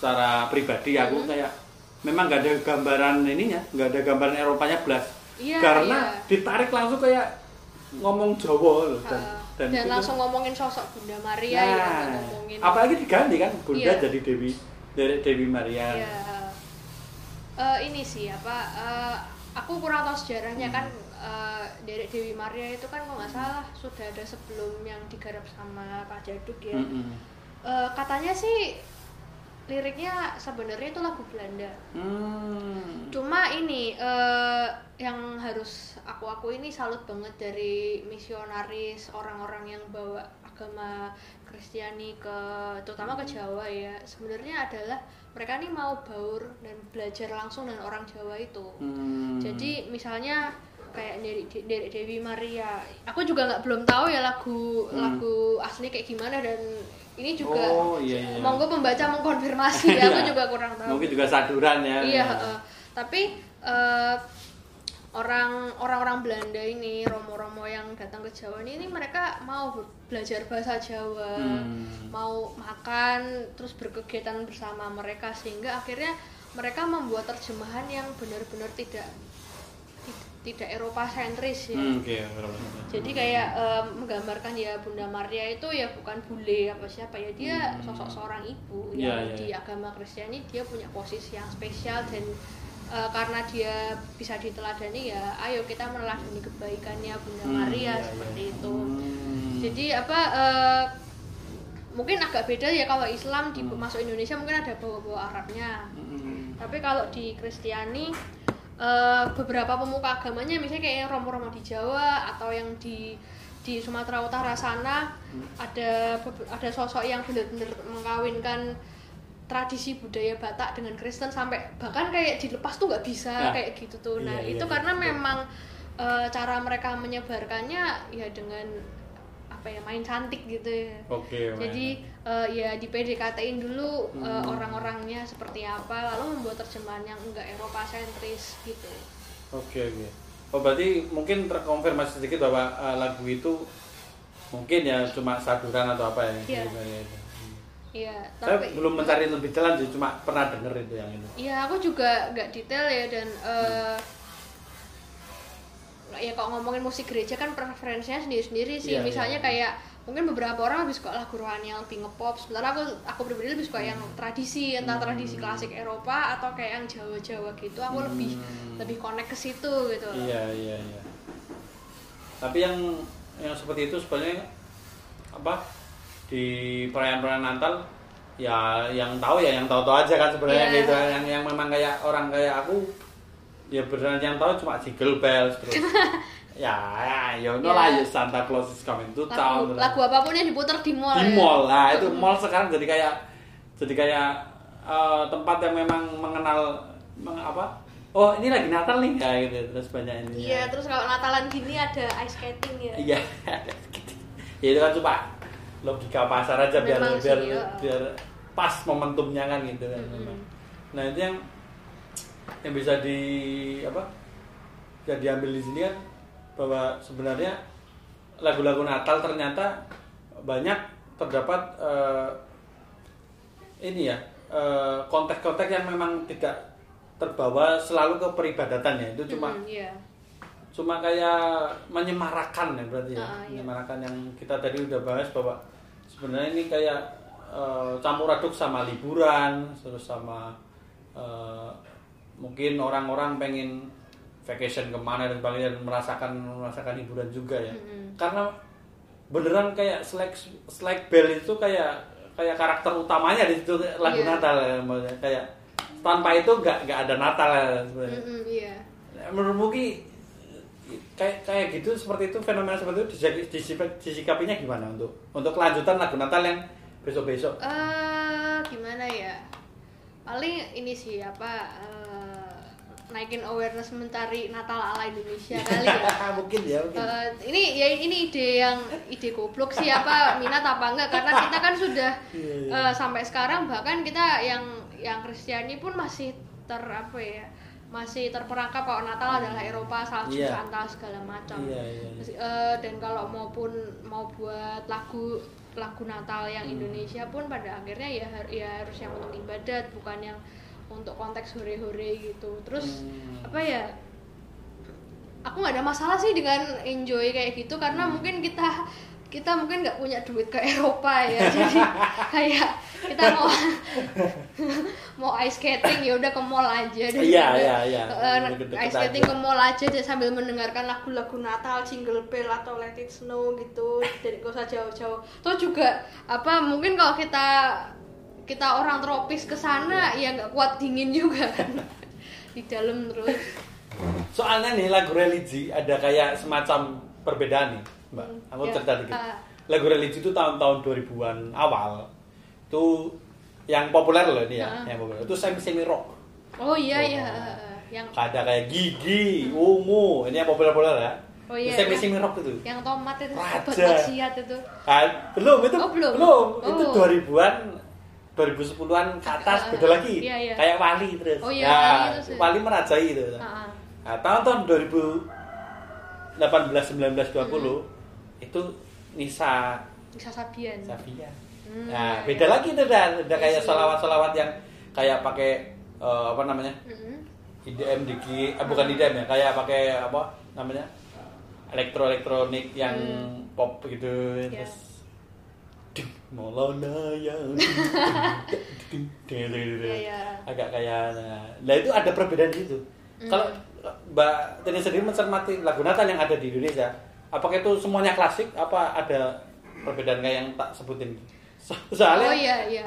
secara pribadi mm-hmm. aku kayak memang nggak ada gambaran ininya, nggak ada gambaran Eropanya belas yeah, karena yeah. ditarik langsung kayak ngomong Jawa loh dan, uh, dan, dan langsung itu, ngomongin sosok Bunda Maria nah, ya ngomongin apalagi diganti kan Bunda yeah. jadi Dewi dari Dewi Maria yeah. uh, ini sih apa uh, aku kurang tahu sejarahnya hmm. kan uh, dari Dewi Maria itu kan kalau nggak salah sudah ada sebelum yang digarap sama Pak Jaduk ya. Mm-hmm. Uh, katanya sih liriknya sebenarnya itu lagu Belanda. Hmm. Cuma ini uh, yang harus aku aku ini salut banget dari misionaris orang-orang yang bawa agama Kristiani ke terutama ke Jawa ya. Sebenarnya adalah mereka nih mau baur dan belajar langsung dengan orang Jawa itu. Hmm. Jadi misalnya kayak dari dari Dewi Maria. Aku juga nggak belum tahu ya lagu hmm. lagu asli kayak gimana dan ini juga oh, iya, iya. monggo pembaca mengkonfirmasi ya, aku juga kurang tahu. Mungkin juga saduran ya. Iya, uh, tapi uh, orang orang-orang Belanda ini, romo-romo yang datang ke Jawa ini, ini mereka mau belajar bahasa Jawa, hmm. mau makan, terus berkegiatan bersama mereka sehingga akhirnya mereka membuat terjemahan yang benar-benar tidak tidak Eropa sentris ya. Hmm, okay. Jadi kayak um, menggambarkan ya Bunda Maria itu ya bukan bule apa siapa ya, dia sosok seorang ibu yeah, yang yeah. di agama Kristiani dia punya posisi yang spesial dan uh, karena dia bisa diteladani ya, ayo kita meneladani kebaikannya Bunda hmm, Maria yeah, seperti yeah. itu. Hmm. Jadi apa uh, mungkin agak beda ya kalau Islam di hmm. masuk Indonesia mungkin ada bawa-bawa Arabnya. Hmm. Tapi kalau di Kristiani Uh, beberapa pemuka agamanya misalnya kayak romo-romo di Jawa atau yang di di Sumatera Utara sana hmm. ada ada sosok yang benar-benar mengkawinkan tradisi budaya Batak dengan Kristen sampai bahkan kayak dilepas tuh nggak bisa nah, kayak gitu tuh. Nah iya, itu iya, karena iya. memang uh, cara mereka menyebarkannya ya dengan apa ya main cantik gitu ya. Okay, jadi uh, ya di P D K T-in dulu hmm. uh, orang-orangnya seperti apa, lalu membuat terjemahan yang enggak Eropa sentris gitu. Oke okay, oke. Okay. Oh berarti mungkin terkonfirmasi sedikit bahwa uh, lagu itu mungkin ya cuma saduran atau apa ya? Iya. Iya. Tapi saya belum mencari lebih dalam, cuma pernah denger itu yang itu. Iya, aku juga nggak detail ya dan. Uh, hmm. ya kalau ngomongin musik gereja kan preferensinya sendiri-sendiri sih yeah, misalnya yeah. kayak mungkin beberapa orang lebih suka lagu rohani yang lebih ngepop, sementara aku aku pribadi lebih suka hmm. yang tradisi entah hmm. tradisi klasik Eropa atau kayak yang Jawa-Jawa gitu aku hmm. lebih lebih connect ke situ gitu loh. Iya iya iya. Tapi yang yang seperti itu sebenarnya apa di perayaan-perayaan Natal ya yang tahu ya yang tahu-tahu aja kan sebenarnya yeah. gitu yang yang memang kayak orang kayak aku ya beneran yang tahu cuma Jingle Bells terus ya ya no lah ya Santa Claus is coming to town lagu apapun yang diputar di mall di mall lah ya. Itu mall sekarang jadi kayak jadi kayak uh, tempat yang memang mengenal meng, apa oh ini lagi Natal nih ya gitu terus banyak ini iya terus kalau Natalan gini ada ice skating ya iya ya itu kan cuma logika pasar aja biar memang biar sih, biar pas momentumnya kan gitu kan mm-hmm. Nah itu yang yang bisa di apa bisa diambil di sini kan bahwa sebenarnya lagu-lagu Natal ternyata banyak terdapat uh, ini ya uh, konteks-konteks yang memang tidak terbawa selalu ke peribadatannya, itu cuma mm, yeah. cuma kayak menyemarakan ya berarti ya, uh, menyemarakan yeah. yang kita tadi udah bahas bahwa sebenarnya ini kayak uh, campur aduk sama liburan, terus sama uh, mungkin orang-orang pengen vacation kemana dan pengen merasakan merasakan hiburan juga ya, mm-hmm. karena beneran kayak Slack Slack Bell itu kayak kayak karakter utamanya di situ lagu yeah. Natal ya, kayak tanpa itu nggak nggak ada Natal ya, sebenarnya. Mm-hmm, yeah. Menurut Mugi kayak kayak gitu seperti itu, fenomena seperti itu disikapinya gimana untuk untuk kelanjutan lagu Natal yang besok-besok? Uh, gimana ya? Paling ini sih apa uh, naikin awareness mencari Natal ala Indonesia kali ya. Mungkin ya. Mungkin. Uh, ini ya ini ide yang ide goblok sih apa minat apa enggak, karena kita kan sudah uh, sampai sekarang bahkan kita yang yang Kristiani pun masih ter apa ya? masih terperangkap kalau Natal adalah Eropa, salju, yeah. Santa segala macam. Yeah, yeah, yeah. Uh, dan kalau maupun mau buat lagu lagu Natal yang hmm. Indonesia pun pada akhirnya ya, ya harus yang untuk ibadat, bukan yang untuk konteks hore-hore gitu. Terus hmm. apa ya? Aku nggak ada masalah sih dengan enjoy kayak gitu karena hmm. mungkin kita kita mungkin nggak punya duit ke Eropa ya, jadi kayak kita mau mau ice skating ya udah ke mall aja deh, yeah, yeah, yeah. uh, ice skating ke mall aja deh sambil mendengarkan lagu-lagu Natal, Jingle Bell atau Let It Snow gitu, jadi nggak usah jauh-jauh. Terus juga apa mungkin kalau kita kita orang tropis ke sana yeah. ya nggak kuat dingin juga kan di dalam. Terus soalnya nih lagu religi ada kayak semacam perbedaan nih Mbak, aku ya, cerita dikit. Uh, lagu religi itu tahun-tahun dua ribuan awal itu yang populer loh ini ya, uh, yang populer itu semi-semi rock. Oh iya oh, iya. Yang ada kayak Gigi, uh, Ungu, ini yang populer-populer ya. Oh iya. Itu semi-semi rock itu. Yang tomat itu, bersiat itu. Ah, belum itu. Oh, belum. belum. Oh. Itu dua ribuan, dua ribu sepuluhan ke atas uh, beda lagi. Iya, iya. Kayak Wali terus. Oh iya. Nah, itu, Wali merajai itu. Uh, nah, tahun-tahun dua ribu delapan belas, sembilan belas, dua puluh hmm. itu Nisa Nisa Sabian. Sabian. Hmm, nah, beda ya. Lagi itu udah udah kayak selawat-selawat yang kayak pakai uh, apa namanya? Heeh. Mm-hmm. I D M dikit, ah, bukan I D M ya, kayak pakai apa namanya? Elektro-elektronik yang hmm. pop gitu. Yeah. Terus Maulana yang agak kayak nah, itu ada perbedaan gitu. Mm. Kalau Mbak Tini sendiri mencermati lagu Natal yang ada di Indonesia, apakah itu semuanya klasik? Apa ada perbedaan kayak yang tak sebutin? So, soalnya, oh iya iya.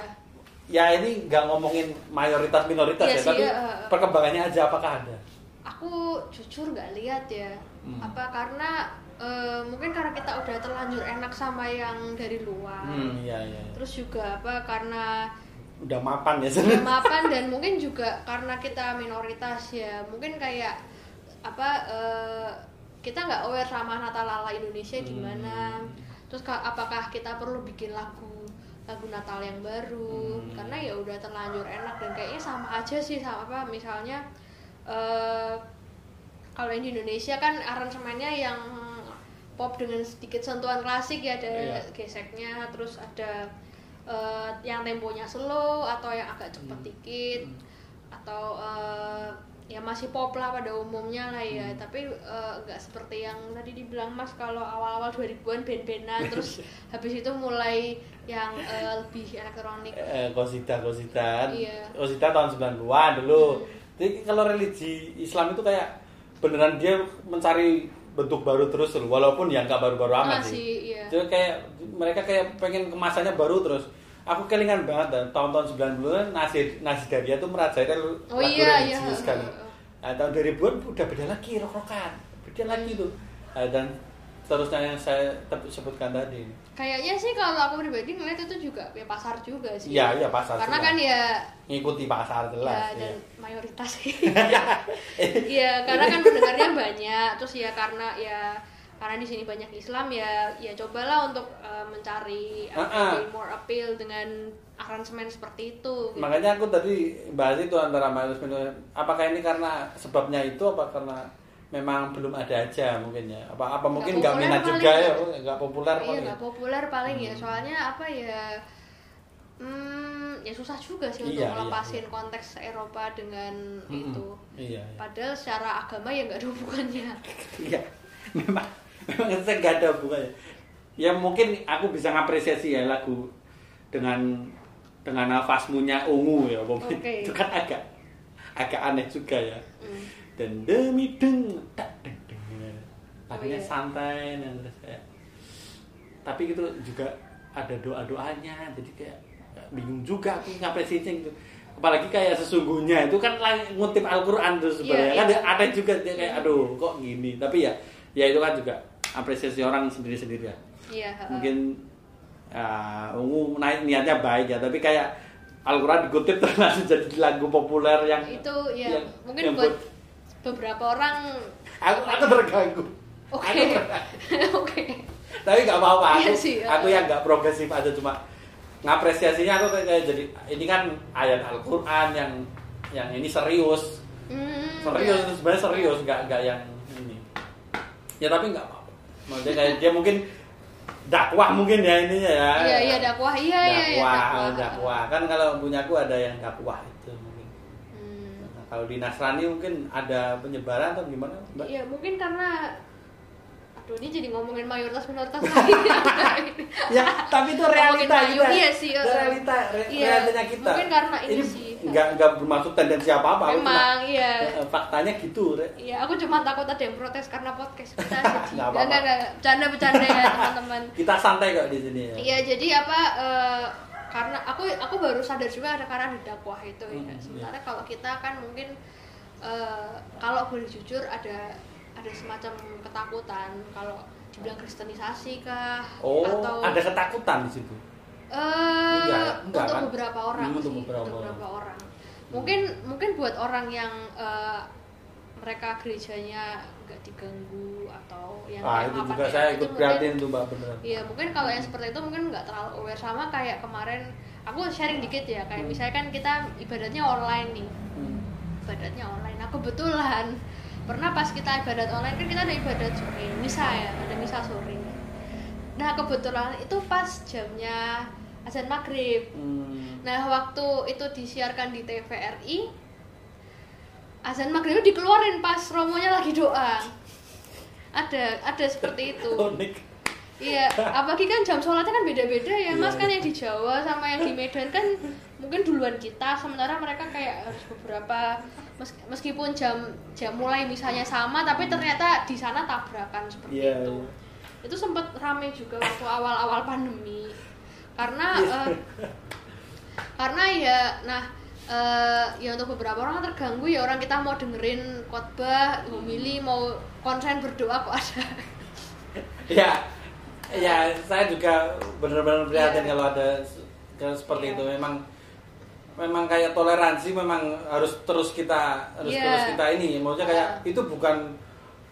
Ya ini nggak ngomongin mayoritas minoritas iya ya, sih, tapi iya, uh, perkembangannya aja apakah ada? Aku jujur nggak lihat ya. Hmm. Apa karena uh, mungkin karena kita udah terlanjur enak sama yang dari luar. Hmm, iya, iya. Terus juga apa karena udah mapan ya. Udah mapan dan mungkin juga karena kita minoritas ya. Mungkin kayak apa? Uh, kita nggak aware sama Natal ala Indonesia gimana, hmm. terus apakah kita perlu bikin lagu lagu Natal yang baru, hmm. karena ya udah terlanjur enak dan kayaknya sama aja sih sama apa misalnya uh, kalau yang di Indonesia kan aransemennya yang pop dengan sedikit sentuhan klasik ya, ada yeah. geseknya, terus ada uh, yang temponya slow atau yang agak cepet hmm. dikit hmm. atau uh, ya masih pop lah pada umumnya lah ya, hmm. tapi nggak uh, seperti yang tadi dibilang Mas kalau awal-awal dua ribuan band-bandan terus habis itu mulai yang uh, lebih elektronik. Eh, Kosita Kosita iya. Kosita tahun sembilan puluhan dulu. Hmm. Jadi kalau religi Islam itu kayak beneran dia mencari bentuk baru terus loh, walaupun yang nggak baru-baru amat masih, sih. Iya. Jadi kayak mereka kayak pengen kemasannya baru terus. Aku kelingan banget dan tahun-tahun sembilan puluhan Nasir Nasidaria itu merajai lagu oh, iya, religi iya. sekali. Nah, tahun dua ribuan udah beda lagi rock-rockan, beda lagi tuh. Nah, dan seterusnya yang saya sebutkan tadi. Kayaknya sih kalau aku pribadi ngeliat itu juga ya pasar juga sih. Iya, iya pasar. Karena juga. Kan ya ngikuti pasar jelas. Ya, dan ya. Mayoritas. Iya, karena kan pendengarnya banyak. Terus ya karena ya karena di sini banyak Islam ya, ya cobalah untuk uh, mencari uh-uh. more appeal dengan aransemen seperti itu. Gitu. Makanya aku tadi bahas itu antara mayoritas, apakah ini karena sebabnya itu, apa karena memang belum ada aja mungkin ya. Apa apa mungkin nggak minat juga ya, nggak populer paling. Iya nggak populer paling hmm. ya. Soalnya apa ya, hmm, ya susah juga sih iya, untuk melepasin iya, iya. konteks Eropa dengan hmm, itu. Iya, iya. Padahal secara agama ya nggak ada hubungannya. Iya, memang memang saya nggak ada hubungannya. Ya mungkin aku bisa ngapresiasi ya lagu dengan dengan nafasmunya ungu ya, mungkin okay. itu kan agak agak aneh juga ya. Hmm. Dan demi deng tak deng deng akhirnya oh, iya. santai dan saya tapi itu juga ada doa doanya jadi kayak bingung juga aku ngapresiasinya gitu apalagi kayak sesungguhnya itu kan ngutip Al-Quran terus sebenarnya yeah, kan iya. ada juga dia kayak aduh kok gini tapi ya ya itu kan juga apresiasi orang sendiri sendiri ya yeah, uh. mungkin uh, ungu naik niatnya baik ya tapi kayak Al-Quran dikutip terus langsung jadi lagu populer yang itu ya yang, mungkin yang buat beberapa orang aku aku terganggu. Oke. Okay. Oke. Okay. Tapi enggak apa-apa. Aku, iya aku yang enggak progresif aja cuma ngapresiasinya aku kayak jadi ini kan ayat Al-Qur'an yang yang ini serius. Mm, serius iya. sebenarnya serius enggak enggak yang ini. Ya tapi enggak apa-apa. Maksudnya kayak dia mungkin dakwah mungkin ya ininya ya. Iya iya dakwah. Iya dakwah, iya dakwah. Dakwah. Kan kalau punyaku ada yang dakwah itu. Kalau di Nasrani mungkin ada penyebaran atau gimana, Mbak? Iya, mungkin karena aduh ini jadi ngomongin mayoritas minoritas lagi. Ya, tapi itu realita kita. Iya sih, realita re- iya, realitanya kita. Mungkin karena ini, ini sih. Enggak enggak bermaksud tendensi apa-apa. Memang, iya. Faktanya gitu. Iya, aku cuma takut ada yang protes karena podcast kita. Enggak enggak bercanda-bercanda ya, teman-teman. Kita santai kok di sini ya. Iya, jadi apa uh, karena aku aku baru sadar juga ada karena di dakwah itu ya. Sementara kalau kita kan mungkin uh, kalau boleh jujur ada ada semacam ketakutan kalau dibilang kristenisasi kah oh, atau ada ketakutan di situ. Uh, ya, enggak, untuk kan? beberapa orang hmm, sih, untuk beberapa, untuk beberapa orang. orang. Mungkin hmm. mungkin buat orang yang uh, mereka gerejanya enggak diganggu atau yang ah, itu juga saya ikut prihatin tuh Mbak beneran. Iya, mungkin kalau yang seperti itu mungkin enggak terlalu aware sama kayak kemarin aku sharing dikit ya kayak hmm. misalkan kita ibadatnya online nih. Hmm. Ibadatnya online. Nah, kebetulan pernah pas kita ibadat online kan kita ada ibadat sore, misa ya, ada misa sore. Nah, kebetulan itu pas jamnya azan maghrib. Hmm. Nah, waktu itu disiarkan di T V R I azan maghrib dikeluarin pas romonya lagi doa. Ada ada seperti itu. Iya, apalagi kan jam sholatnya kan beda-beda ya Mas, kan yang di Jawa sama yang di Medan kan mungkin duluan kita, sementara mereka kayak harus beberapa meskipun jam jam mulai misalnya sama tapi ternyata di sana tabrakan seperti yeah. itu. Itu sempat rame juga waktu awal-awal pandemi. Karena yeah. uh, karena ya nah Uh, ya untuk beberapa orang terganggu ya, orang kita mau dengerin khotbah, memilih mau konsen berdoa kok ada. Ya, ya saya juga benar-benar prihatin yeah. kalau ada kalau seperti yeah. itu. Memang, memang kayak toleransi memang harus terus kita harus yeah. terus kita ini. Maksudnya kayak yeah. itu bukan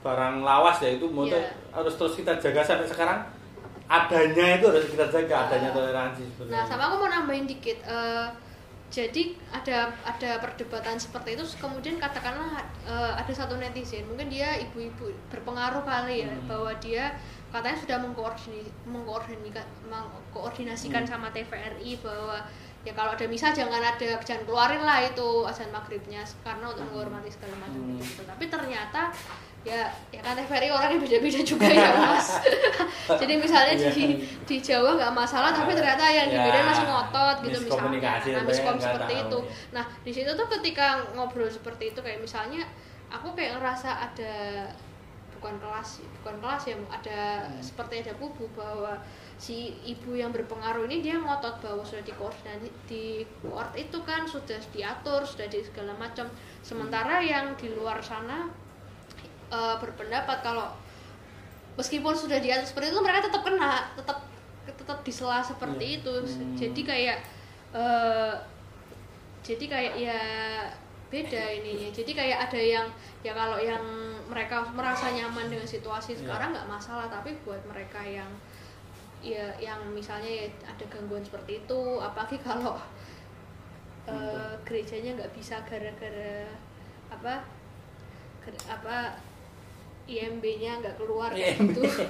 barang lawas ya, itu maksudnya yeah. harus terus kita jaga sampai sekarang. Adanya itu harus kita jaga, adanya uh, toleransi. Sebenarnya. Nah, sama aku mau nambahin dikit. Uh, Jadi ada ada perdebatan seperti itu, kemudian katakanlah uh, ada satu netizen, mungkin dia ibu-ibu berpengaruh kali ya, hmm. bahwa dia katanya sudah mengkoordinasi, mengkoordinasikan, mengkoordinasikan hmm. sama T V R I bahwa ya kalau ada misa jangan ada, jangan keluarin lah itu azan maghribnya karena untuk menghormati segala macam hmm. itu. Tapi ternyata ya ya kan T V R I orangnya beda-beda juga ya Mas. Jadi misalnya yeah. di di Jawa nggak masalah, tapi ternyata yang yeah. di Medan masih ngotot gitu misalnya, nah, miskom seperti tahu, itu. Ya. Nah di situ tuh ketika ngobrol seperti itu kayak misalnya aku kayak ngerasa ada bukan kelas, bukan kelas ya, ada hmm. seperti ada kubu bahwa si ibu yang berpengaruh ini dia ngotot bahwa sudah di koordinasi, di koord itu kan sudah diatur, sudah di segala macam. Sementara yang di luar sana e, berpendapat kalau meskipun sudah diatur seperti itu mereka tetap kena, tetap tetap disela seperti ya. itu. Hmm. Jadi kayak e, jadi kayak ya beda ininya. Jadi kayak ada yang ya kalau yang mereka merasa nyaman dengan situasi ya. sekarang nggak masalah, tapi buat mereka yang ya yang misalnya ya ada gangguan seperti itu, apalagi kalau uh, gerejanya nggak bisa gara-gara apa ger, apa I M B-nya nggak keluar I M B. Gitu.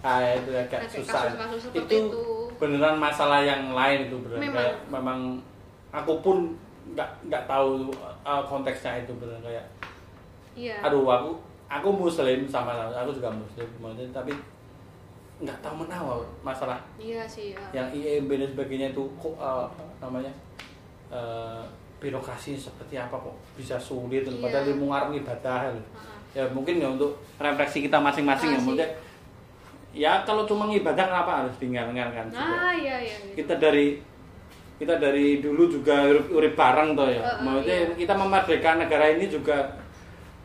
Ah, itu agak nah, susah. Kasus-kasus itu, itu beneran masalah yang lain itu beneran. Memang, kayak, memang aku pun nggak nggak tahu uh, konteksnya itu beneran kayak. Iya. Aduh, aku aku muslim sama aku juga muslim, tapi nggak tahu menahu masalah. Iya sih. Ya. Yang I M B dan sebagainya itu kok uh, namanya uh, birokrasi seperti apa kok bisa sulit dan padahal ilmu ngarep ibadah. Ya mungkin ya untuk refleksi kita masing-masing. Masih. Ya mungkin ya kalau cuma ibadah kenapa harus tinggalkan kan juga. Ah, iya, iya, iya. Kita dari kita dari dulu juga urip bareng toh ya. Uh, maksudnya iya. Kita memerdekakan negara ini juga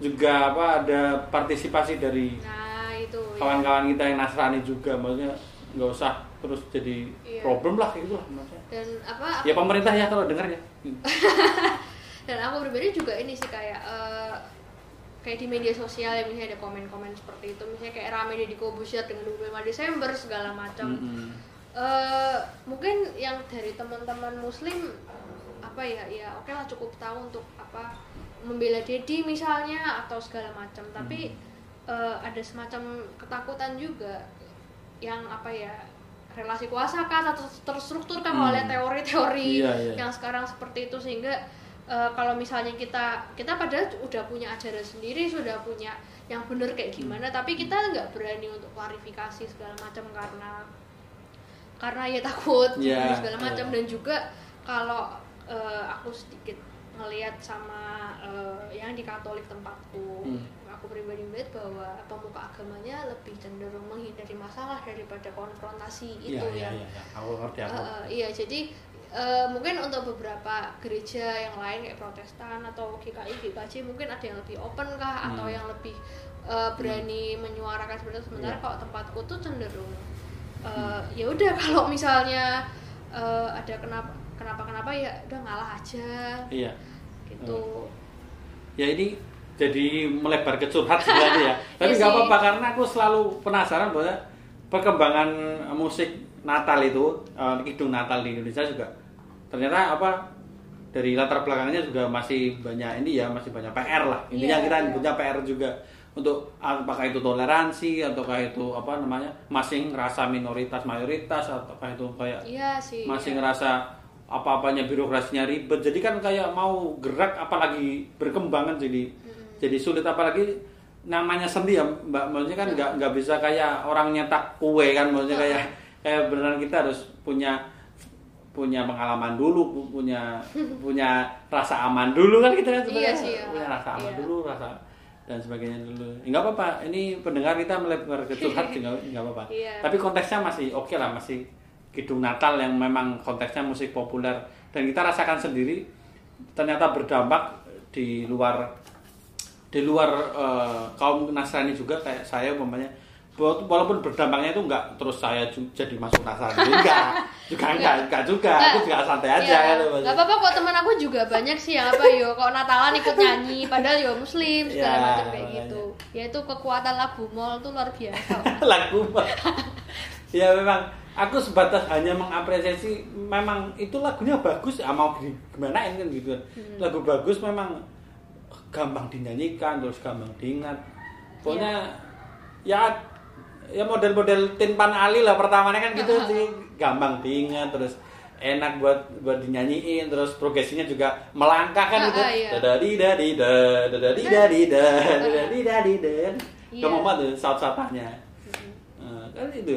juga apa ada partisipasi dari nah, itu, kawan-kawan iya. Kita yang Nasrani juga, maksudnya nggak usah terus jadi iya. Problem lah gitu lah maksudnya. Dan apa? Aku... Ya pemerintah ya kalau dengar ya. Dan aku berbeda juga ini sih kayak. Uh... kayak di media sosial ya misalnya ada komen-komen seperti itu misalnya kayak rame di Kobusier dengan dua puluh lima Desember segala macam mm-hmm. uh, mungkin yang dari teman-teman muslim apa ya ya oke okay lah cukup tahu untuk apa membela Dedi misalnya atau segala macam tapi mm-hmm. uh, ada semacam ketakutan juga yang apa ya relasi kuasa kan atau terstruktur kan mm-hmm. oleh teori-teori yeah, yeah. yang sekarang seperti itu sehingga Uh, kalau misalnya kita kita padahal udah punya ajaran sendiri sudah punya yang benar kayak gimana tapi kita nggak berani untuk klarifikasi segala macam karena karena ya takut yeah, segala macam yeah. Dan juga kalau uh, aku sedikit ngelihat sama uh, yang di Katolik tempatku hmm. aku pribadi melihat bahwa pemuka agamanya lebih cenderung menghindari masalah daripada konfrontasi itu yeah, yeah, ya yeah, yeah. Aku ngerti aku uh, iya jadi Uh, mungkin untuk beberapa gereja yang lain kayak Protestan atau G K I G K J mungkin ada yang lebih open kah atau hmm. yang lebih uh, berani hmm. menyuarakan seperti itu sementara yeah. kalau tempatku tuh cenderung uh, hmm. ya udah kalau misalnya uh, ada kenapa kenapa kenapa ya udah ngalah aja yeah. gitu ya ini jadi melebar ke curhat sebenarnya ya tapi nggak yeah, apa-apa karena aku selalu penasaran bahwa perkembangan musik Natal itu, uh, kidung Natal di Indonesia juga ternyata apa dari latar belakangnya juga masih banyak ini ya masih banyak P R lah intinya yeah, kita yeah. punya P R juga untuk apakah itu toleransi ataukah itu apa namanya masing rasa minoritas mayoritas ataukah itu kayak yeah, sih, masing yeah. rasa apa-apanya birokrasinya ribet jadi kan kayak mau gerak apalagi berkembangan jadi mm. jadi sulit apalagi namanya sendiri ya mbak maksudnya kan nggak mm. nggak bisa kayak orang nyetak kue kan maksudnya kayak kayak beneran kita harus punya punya pengalaman dulu punya punya rasa aman dulu kan kita kan sebenarnya iya, punya rasa aman iya. dulu rasa dan sebagainya dulu nggak apa-apa ini pendengar kita melebar ke curhat nggak apa-apa iya. Tapi konteksnya masih oke okay lah masih kidung Natal yang memang konteksnya musik populer dan kita rasakan sendiri ternyata berdampak di luar di luar uh, kaum Nasrani juga kayak saya umpamanya walaupun berdampaknya itu enggak terus saya jadi masuk Nasrani enggak juga enggak enggak juga aku juga santai aja ya, gitu enggak apa-apa kok teman aku juga banyak sih yang apa yo kok Natalan ikut nyanyi padahal yo muslim segala ya, macam kayak gitu ya itu kekuatan lagu Mohr tuh luar biasa lagu Mohr ya memang aku sebatas hanya mengapresiasi memang itu lagunya bagus ya mau gimana ini kan gitu hmm. lagu bagus memang gampang dinyanyikan terus gampang diingat pokoknya ya, ya ya model-model Tin Pan Alley lah pertamanya kan gitu sih gampang diingat terus enak buat buat dinyanyiin terus progresinya juga melangkah kan gitu dadadi dadi dadadi dadi dadadi dadi dan kamu mah tuh saut-sautannya kan itu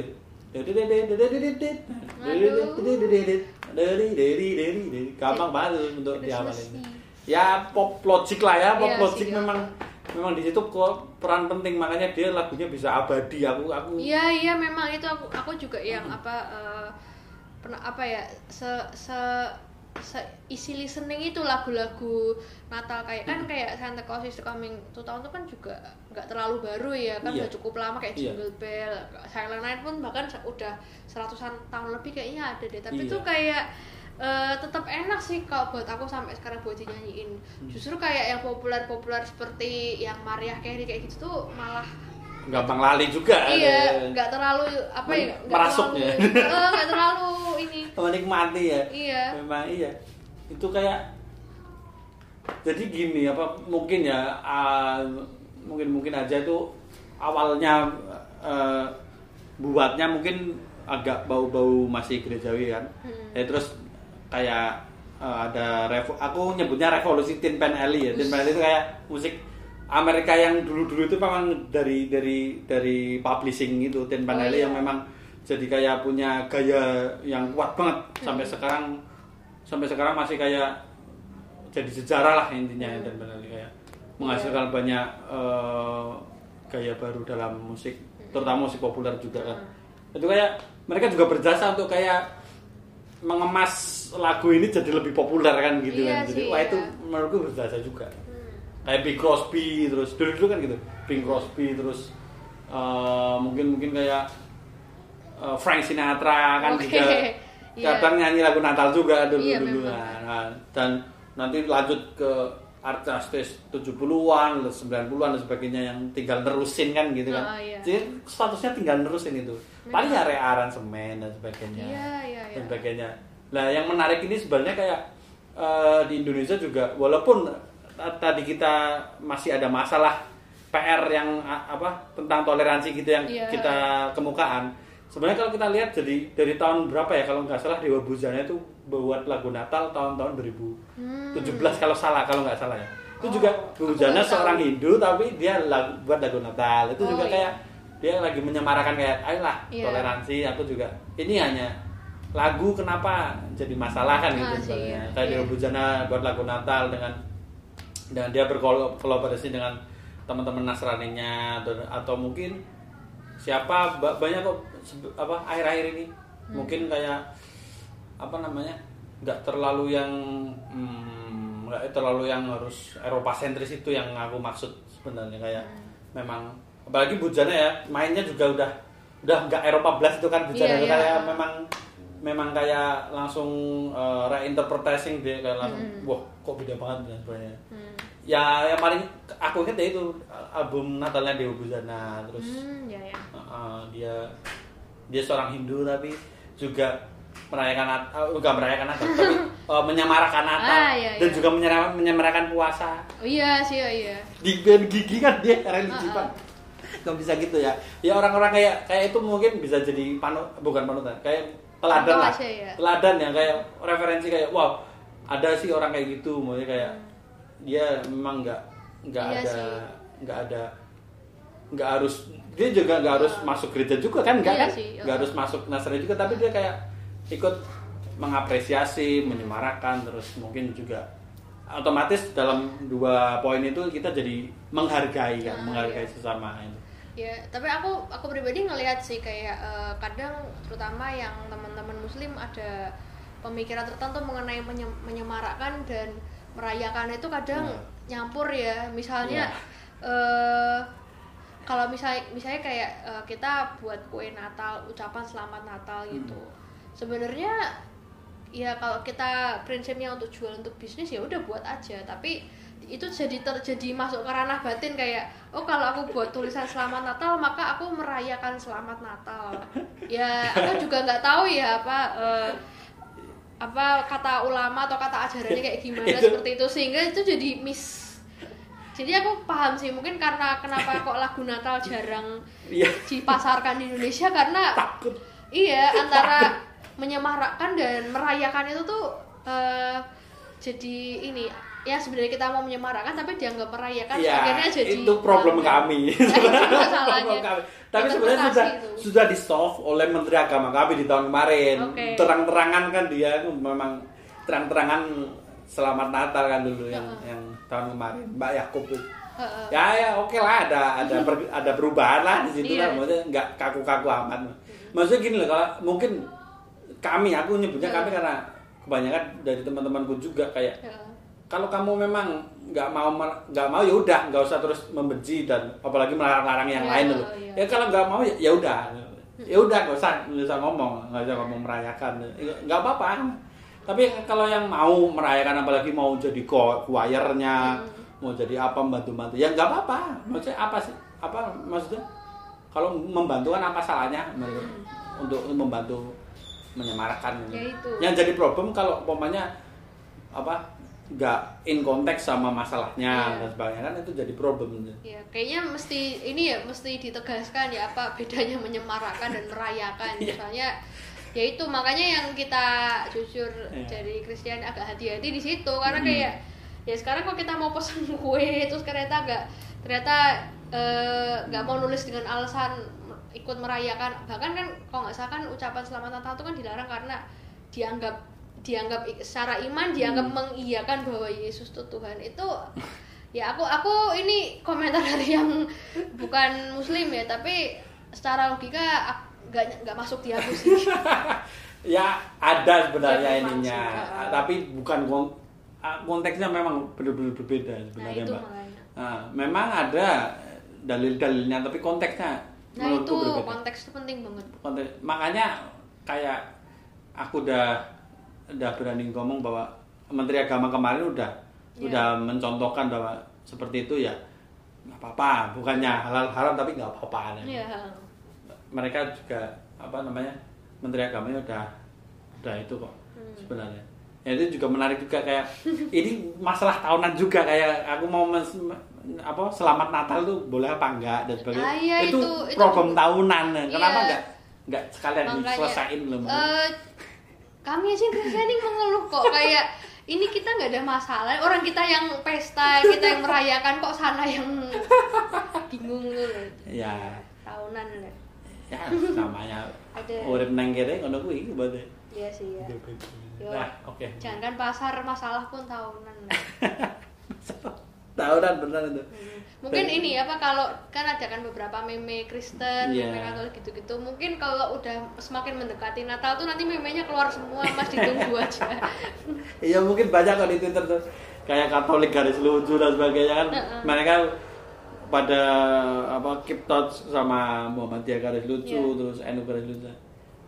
dadadi dadadi dadadi dadadi dadadi dadadi gampang banget untuk diamalin ya pop logic lah ya pop logic memang memang di situ peran penting makanya dia lagunya bisa abadi aku aku iya iya memang itu aku aku juga yang hmm. apa uh, pernah apa ya se se, se isi listening itu lagu-lagu Natal kayak hmm. kan kayak Santa Claus is Coming tuh tahun itu kan juga nggak terlalu baru ya kan yeah. udah cukup lama kayak yeah. Jingle Bell Silent Night pun bahkan udah seratusan tahun lebih kayaknya ada deh tapi yeah. tuh kayak Uh, tetap enak sih kalau buat aku sampai sekarang buat dinyanyiin justru kayak yang populer-populer seperti yang Mariah Carey kayak gitu tuh malah gampang lali juga iya nggak terlalu apa Men- ya merasuknya nggak terlalu, terlalu ini menikmati ya iya memang iya itu kayak jadi gini apa mungkin ya uh, mungkin mungkin aja tuh awalnya uh, buatnya mungkin agak bau-bau masih gerejawi kan. Hmm. Ya terus kayak uh, ada revo, aku nyebutnya revolusi Tin Pan Alley ya. Tin Pan Alley itu kayak musik Amerika yang dulu-dulu itu memang dari dari dari publishing itu Tin Pan Alley, oh, iya, yang memang jadi kayak punya gaya yang kuat banget sampai hmm. sekarang sampai sekarang masih kayak jadi sejarah lah intinya hmm. Tin Pan Alley kayak menghasilkan yeah. banyak uh, gaya baru dalam musik, terutama musik populer juga kan. Hmm. Itu kayak mereka juga berjasa untuk kayak mengemas lagu ini jadi lebih populer kan gitu iya kan. Jadi sih, wah iya. itu menurutku berjasa juga. Hmm. Kayak Bing Crosby terus dulu-dulu kan gitu. Bing Crosby terus uh, mungkin mungkin kayak uh, Frank Sinatra kan okay. juga kadang yeah. nyanyi lagu Natal juga dulu-dulu. Iya, nah, dan nanti lanjut ke artis tujuh puluhan, sembilan puluhan dan sebagainya yang tinggal nerusin kan gitu kan. Oh, iya. Jadi statusnya tinggal nerusin itu. Paling ya re-aransemen dan sebagainya. Iya, iya, iya. Dan sebagainya. Nah, yang menarik ini sebenarnya kayak uh, di Indonesia juga walaupun tadi kita masih ada masalah P R yang apa tentang toleransi gitu yang yeah. kita kemukaan. Sebenarnya kalau kita lihat jadi dari tahun berapa ya kalau nggak salah Dewa Budjana itu buat lagu Natal tahun-tahun dua ribu tujuh belas hmm. kalau salah kalau nggak salah ya itu oh, juga Budjana seorang Hindu tapi dia lagu, buat lagu Natal itu oh, juga iya. kayak dia lagi menyemarakan kayak ayolah yeah. toleransi aku juga ini hanya lagu kenapa jadi masalah kan nah, gitu sebenarnya kayak yeah. Dewa Budjana buat lagu Natal dengan dan dia berkolaborasi dengan teman-teman Nasraninya atau, atau mungkin siapa banyak kok apa akhir-akhir ini hmm. mungkin kayak apa namanya nggak terlalu yang hmm, nggak terlalu yang harus Eropa sentris itu yang aku maksud sebenarnya kayak hmm. memang apalagi Budjana ya mainnya juga udah udah nggak Eropa blast itu kan Budjana yeah, kayak yeah. memang memang kayak langsung uh, reinterpreting dia kayak langsung hmm. wah kok beda banget sebenarnya hmm. ya yang paling aku ingat ya itu album Natalnya Dewa Budjana terus hmm, ya, ya. Uh, dia dia seorang Hindu tapi juga merayakan uh, bukan merayakan Natal tapi uh, menyemarakan Natal ah, iya, iya. dan juga menyemarakan menyemarakan puasa. Oh, iya sih iya. Di band gigi kan dia religi uh, uh. Nggak bisa gitu ya. Ya orang-orang kayak kayak itu mungkin bisa jadi panu bukan panutan kayak teladan lah. Ya. Teladan ya kayak referensi kayak wow ada sih orang kayak gitu maksudnya kayak hmm. dia memang nggak nggak iya ada nggak ada nggak harus dia juga nggak harus uh, masuk gereja juga kan nggak iya kan? nggak okay. harus masuk Nasrani juga tapi uh. dia kayak ikut mengapresiasi menyemarakan terus mungkin juga otomatis dalam dua poin itu kita jadi menghargai kan uh, menghargai iya. sesama itu ya tapi aku aku pribadi ngelihat sih kayak uh, kadang terutama yang teman-teman Muslim ada pemikiran tertentu mengenai menye- menyemarakan dan merayakan itu kadang hmm. nyampur ya misalnya yeah. uh, kalau misalnya misalnya kayak uh, kita buat kue Natal ucapan selamat Natal gitu hmm. sebenarnya ya kalau kita prinsipnya untuk jual untuk bisnis ya udah buat aja tapi itu jadi terjadi masuk ke ranah batin kayak oh kalau aku buat tulisan selamat Natal maka aku merayakan selamat Natal ya aku juga nggak tahu ya apa uh, apa kata ulama atau kata ajarannya kayak gimana itu. Seperti itu sehingga itu jadi miss jadi aku paham sih mungkin karena kenapa kok lagu Natal jarang yeah. dipasarkan di Indonesia karena takut iya antara takut. Menyemarakan dan merayakan itu tuh uh, jadi ini ya sebenarnya kita mau menyemarakan tapi dianggap merayakan yeah, akhirnya jadi itu problem uh, kami masalahnya tapi ya, sebenarnya sudah itu. sudah di solve oleh Menteri Agama kami di tahun kemarin okay. terang-terangan kan dia memang terang-terangan selamat Natal kan dulu yang uh-huh. yang tahun kemarin Mbak Yakub uh-huh. ya ya oke okay lah ada ada per, ada perubahan lah di situ yeah. lah maksudnya nggak kaku-kaku amat maksudnya gini loh kalau mungkin kami aku nyebutnya uh-huh. kami karena kebanyakan dari teman-temanku juga kayak uh-huh. kalau kamu memang nggak mau nggak mau ya udah nggak usah terus membenci dan apalagi melarang-larang yang ya, lain dulu ya, ya kalau nggak mau ya udah ya udah nggak usah nggak usah ngomong nggak usah ngomong merayakan nggak apa-apa tapi kalau yang mau merayakan apalagi mau jadi choirnya hmm. mau jadi apa membantu-bantu ya nggak apa-apa maksudnya apa sih apa maksudnya kalau membantu kan apa salahnya hmm. untuk membantu menyemarakan ya, itu. Yang jadi problem kalau umpamanya apa nggak in konteks sama masalahnya, yeah, dan sebagainya, kan itu jadi problem. Iya, yeah, kayaknya mesti ini ya, mesti ditegaskan ya apa bedanya menyemarakan dan merayakan. Yeah. Misalnya ya itu makanya yang kita jujur yeah, dari Christian agak hati-hati di situ karena mm-hmm, kayak ya sekarang kalau kita mau pesan kue terus ternyata nggak ternyata nggak eh, mau nulis dengan alasan ikut merayakan, bahkan kan kalau nggak salah kan ucapan selamat Natal itu kan dilarang karena dianggap dianggap secara iman dianggap hmm, mengiyakan bahwa Yesus itu Tuhan. Itu ya aku aku ini komentar dari yang bukan Muslim ya, tapi secara logika nggak nggak masuk di aku sih. Ya ada sebenarnya ininya, masuk, tapi bukan konteksnya memang benar-benar berbeda sebenarnya, nah, Mbak. Nah, memang ada dalil-dalilnya, tapi konteksnya. Nah itu berbeda. Konteks itu penting banget. Konteks, makanya kayak aku udah udah berani ngomong bahwa Menteri Agama kemarin udah yeah, udah mencontohkan bahwa seperti itu ya nggak apa-apa, bukannya halal haram tapi nggak apa-apa. Yeah. Mereka juga apa namanya Menteri Agamanya udah udah itu kok hmm, sebenarnya. Ya, itu juga menarik juga kayak ini masalah tahunan juga kayak aku mau mes, apa selamat Natal tuh boleh apa enggak dan sebagainya. Ah, iya, itu, itu problem itu tahunan. Kenapa iya, enggak enggak sekalian diselesain loh. Uh, kami sih Christianing mengeluh kok kayak ini kita enggak ada masalah. Orang kita yang pesta, kita yang merayakan kok sana yang bingung loh. Ya, tahunan loh. Ya, namanya urip nang kene ngono kuwi berarti. Iya sih ya. Nah, oke. Okay. Jangan kan pasar masalah pun tahunan. Tahunan benar itu. Hmm. Mungkin Tari, ini apa kalau kan ada kan beberapa meme Kristen, yeah, meme Katolik gitu-gitu. Mungkin kalau udah semakin mendekati Natal tuh nanti memenya keluar semua, Mas ditunggu aja. Iya mungkin banyak kalau di Twitter tuh kayak Katolik garis lucu dan sebagainya kan. Uh-uh. Mereka pada apa keep touch sama Muhammadiyah garis lucu, yeah, terus N U garis lucu.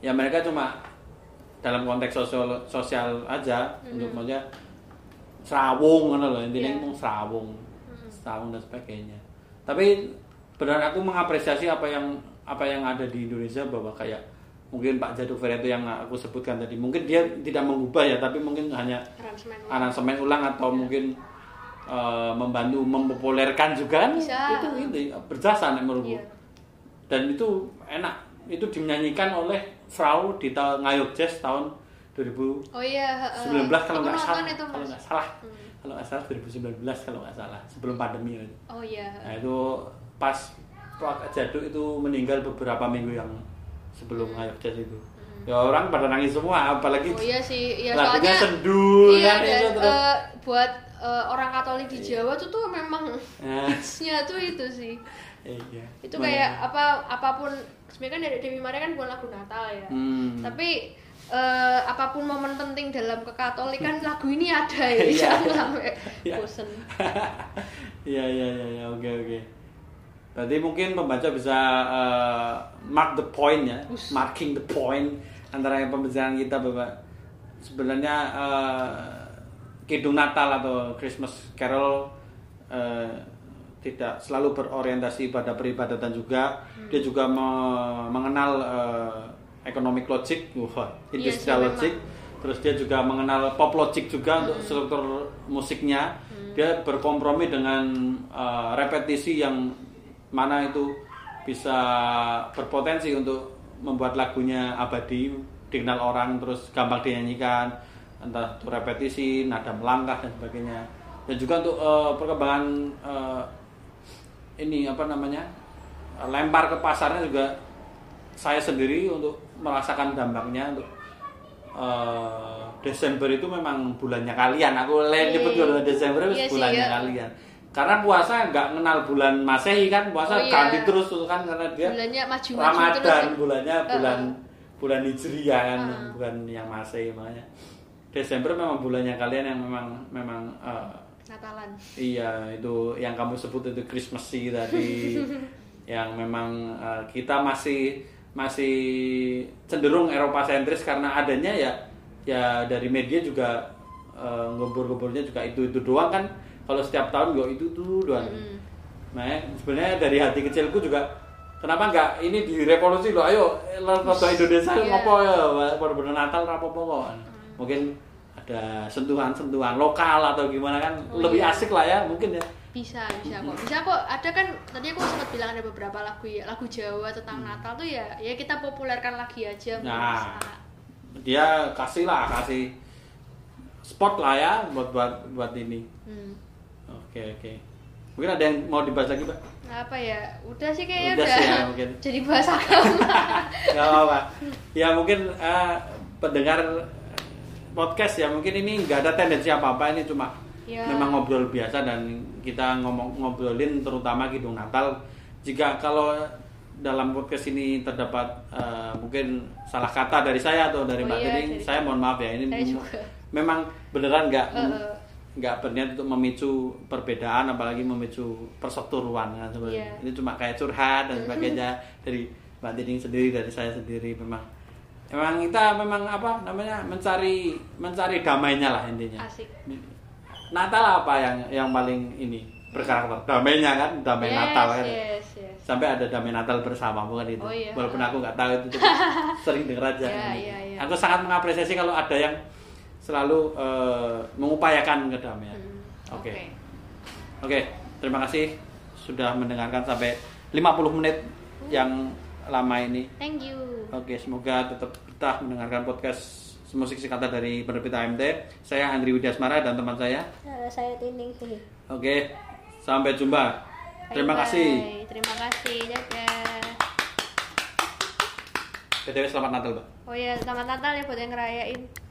Ya mereka cuma dalam konteks sosial sosial aja mm-hmm, untuk maksudnya serawung kan loh intinya yeah, serawung mm-hmm, serawung dan sebagainya. Tapi benar aku mengapresiasi apa yang apa yang ada di Indonesia bahwa kayak mungkin Pak Jaduk Feryanto yang aku sebutkan tadi mungkin dia tidak mengubah ya tapi mungkin hanya aransemen ulang atau yeah, mungkin uh, membantu mempopulerkan juga kan itu itu berjasa nih menurutku yeah, dan itu enak. Itu dinyanyikan oleh Frau di Ngayog Jazz tahun dua ribu sembilan belas oh, iya, uh, kalau nggak salah, kalau nggak salah, hmm, kalau nggak salah dua ribu sembilan belas kalau nggak salah sebelum pandemi. Oh iya. Nah itu pas Pak Jaduk itu meninggal beberapa minggu yang sebelum hmm, Ngayog Jazz itu. Hmm. Ya orang pada nangis semua, apalagi oh, iya sih, ya, lagunya sendu. Iya kan, dan, itu, uh, buat uh, orang Katolik di iya, Jawa tuh tuh memang hitsnya tuh itu sih. Iya. Itu kayak mana? apa apapun sebenarnya kan dari Dewi Maria kan bukan lagu Natal ya. Hmm. Tapi eh, apapun momen penting dalam kekatolikan lagu ini ada ya. Jangan sampai bosen. Iya iya iya oke oke. Berarti mungkin pembaca bisa uh, mark the point ya, Ush. marking the point antara pembicaraan kita bahwa sebenarnya uh, kidung Natal atau Christmas Carol uh, tidak selalu berorientasi pada peribadatan juga, hmm. dia juga me- mengenal uh, economic logic, wah, industrial yes, logic, memang. Terus dia juga mengenal pop logic juga hmm. untuk struktur musiknya, hmm. dia berkompromi dengan uh, repetisi yang mana itu bisa berpotensi untuk membuat lagunya abadi, dikenal orang, terus gampang dinyanyikan, entah itu repetisi, nada melangkah dan sebagainya, dan juga untuk uh, perkembangan uh, ini apa namanya lempar ke pasarnya juga saya sendiri untuk merasakan dampaknya untuk uh, Desember itu memang bulannya kalian aku lain nyebut bulan Desember itu iya bulannya iya. kalian karena puasa nggak kenal bulan Masehi kan puasa oh, iya. ganti terus tuh kan karena dia bulannya maju, Ramadan maju terus, bulannya bulan uh, bulan Hijriah kan uh, bukan yang Masehi makanya Desember memang bulannya kalian yang memang memang uh, Natalan. Iya, itu yang kamu sebut itu Christmasy tadi yang memang uh, kita masih masih cenderung Eropa sentris karena adanya ya ya dari media juga uh, ngobrol-ngobrolnya juga itu-itu doang kan. Kalau setiap tahun gua itu tuh doang. Mm. Nah, sebenarnya dari hati kecilku juga kenapa enggak ini direvolusi loh. Ayo, foto Indonesia yeah. ngopo ya, bener-bener Natal rapopo kok. Mm. Mungkin ada sentuhan-sentuhan lokal atau gimana kan, oh, lebih iya. asik lah ya mungkin ya. Bisa, bisa kok. Bisa kok. Ada kan tadi aku sempat bilang ada beberapa lagu lagu Jawa tentang hmm. Natal tuh ya, ya kita populerkan lagi aja. Nah, bisa. Dia kasih lah, kasih spot lah ya buat buat buat ini. Hmm. Oke, oke. Mungkin ada yang mau dibahas lagi, Pak? Apa ya? Udah sih kayaknya udah. udah ya, jadi bahasa agama. Enggak apa-apa. Ya mungkin uh, pendengar podcast ya mungkin ini enggak ada tendensi apa-apa, ini cuma ya. Memang ngobrol biasa dan kita ngomong ngobrolin terutama Kidung Natal. Jika kalau dalam podcast ini terdapat uh, mungkin salah kata dari saya atau dari oh Mbak Tining, iya, saya mohon maaf ya, ini mem- memang beneran nggak uh, nggak berniat untuk memicu perbedaan apalagi memicu perseteruan kan sebenarnya. Yeah. Ini cuma kayak curhat dan sebagainya dari Mbak Tining sendiri, dari saya sendiri. Memang memang kita memang apa namanya mencari mencari damainya lah intinya. Asik. Natal apa yang yang paling ini berkarakter damainya kan, damai yes, Natal kan yes, yes. sampai ada damai Natal bersama bukan itu, oh, iya. walaupun aku nggak tahu itu sering dengar aja. Yeah, yeah, yeah. Aku sangat mengapresiasi kalau ada yang selalu uh, mengupayakan kedamaian. Oke, hmm. oke, okay. okay, terima kasih sudah mendengarkan sampai lima puluh menit hmm. yang lama ini. Thank you. Oke, okay, semoga tetap betah mendengarkan podcast Musik Sekata dari Penerbit A M T. Saya Andri Widasmara dan teman saya saya Tining. Oke, okay. sampai jumpa. Bye terima bye. kasih. Terima kasih. Jaga. P T W selamat Natal, Mbak. Oh iya, selamat Natal ya buat yang ngerayain.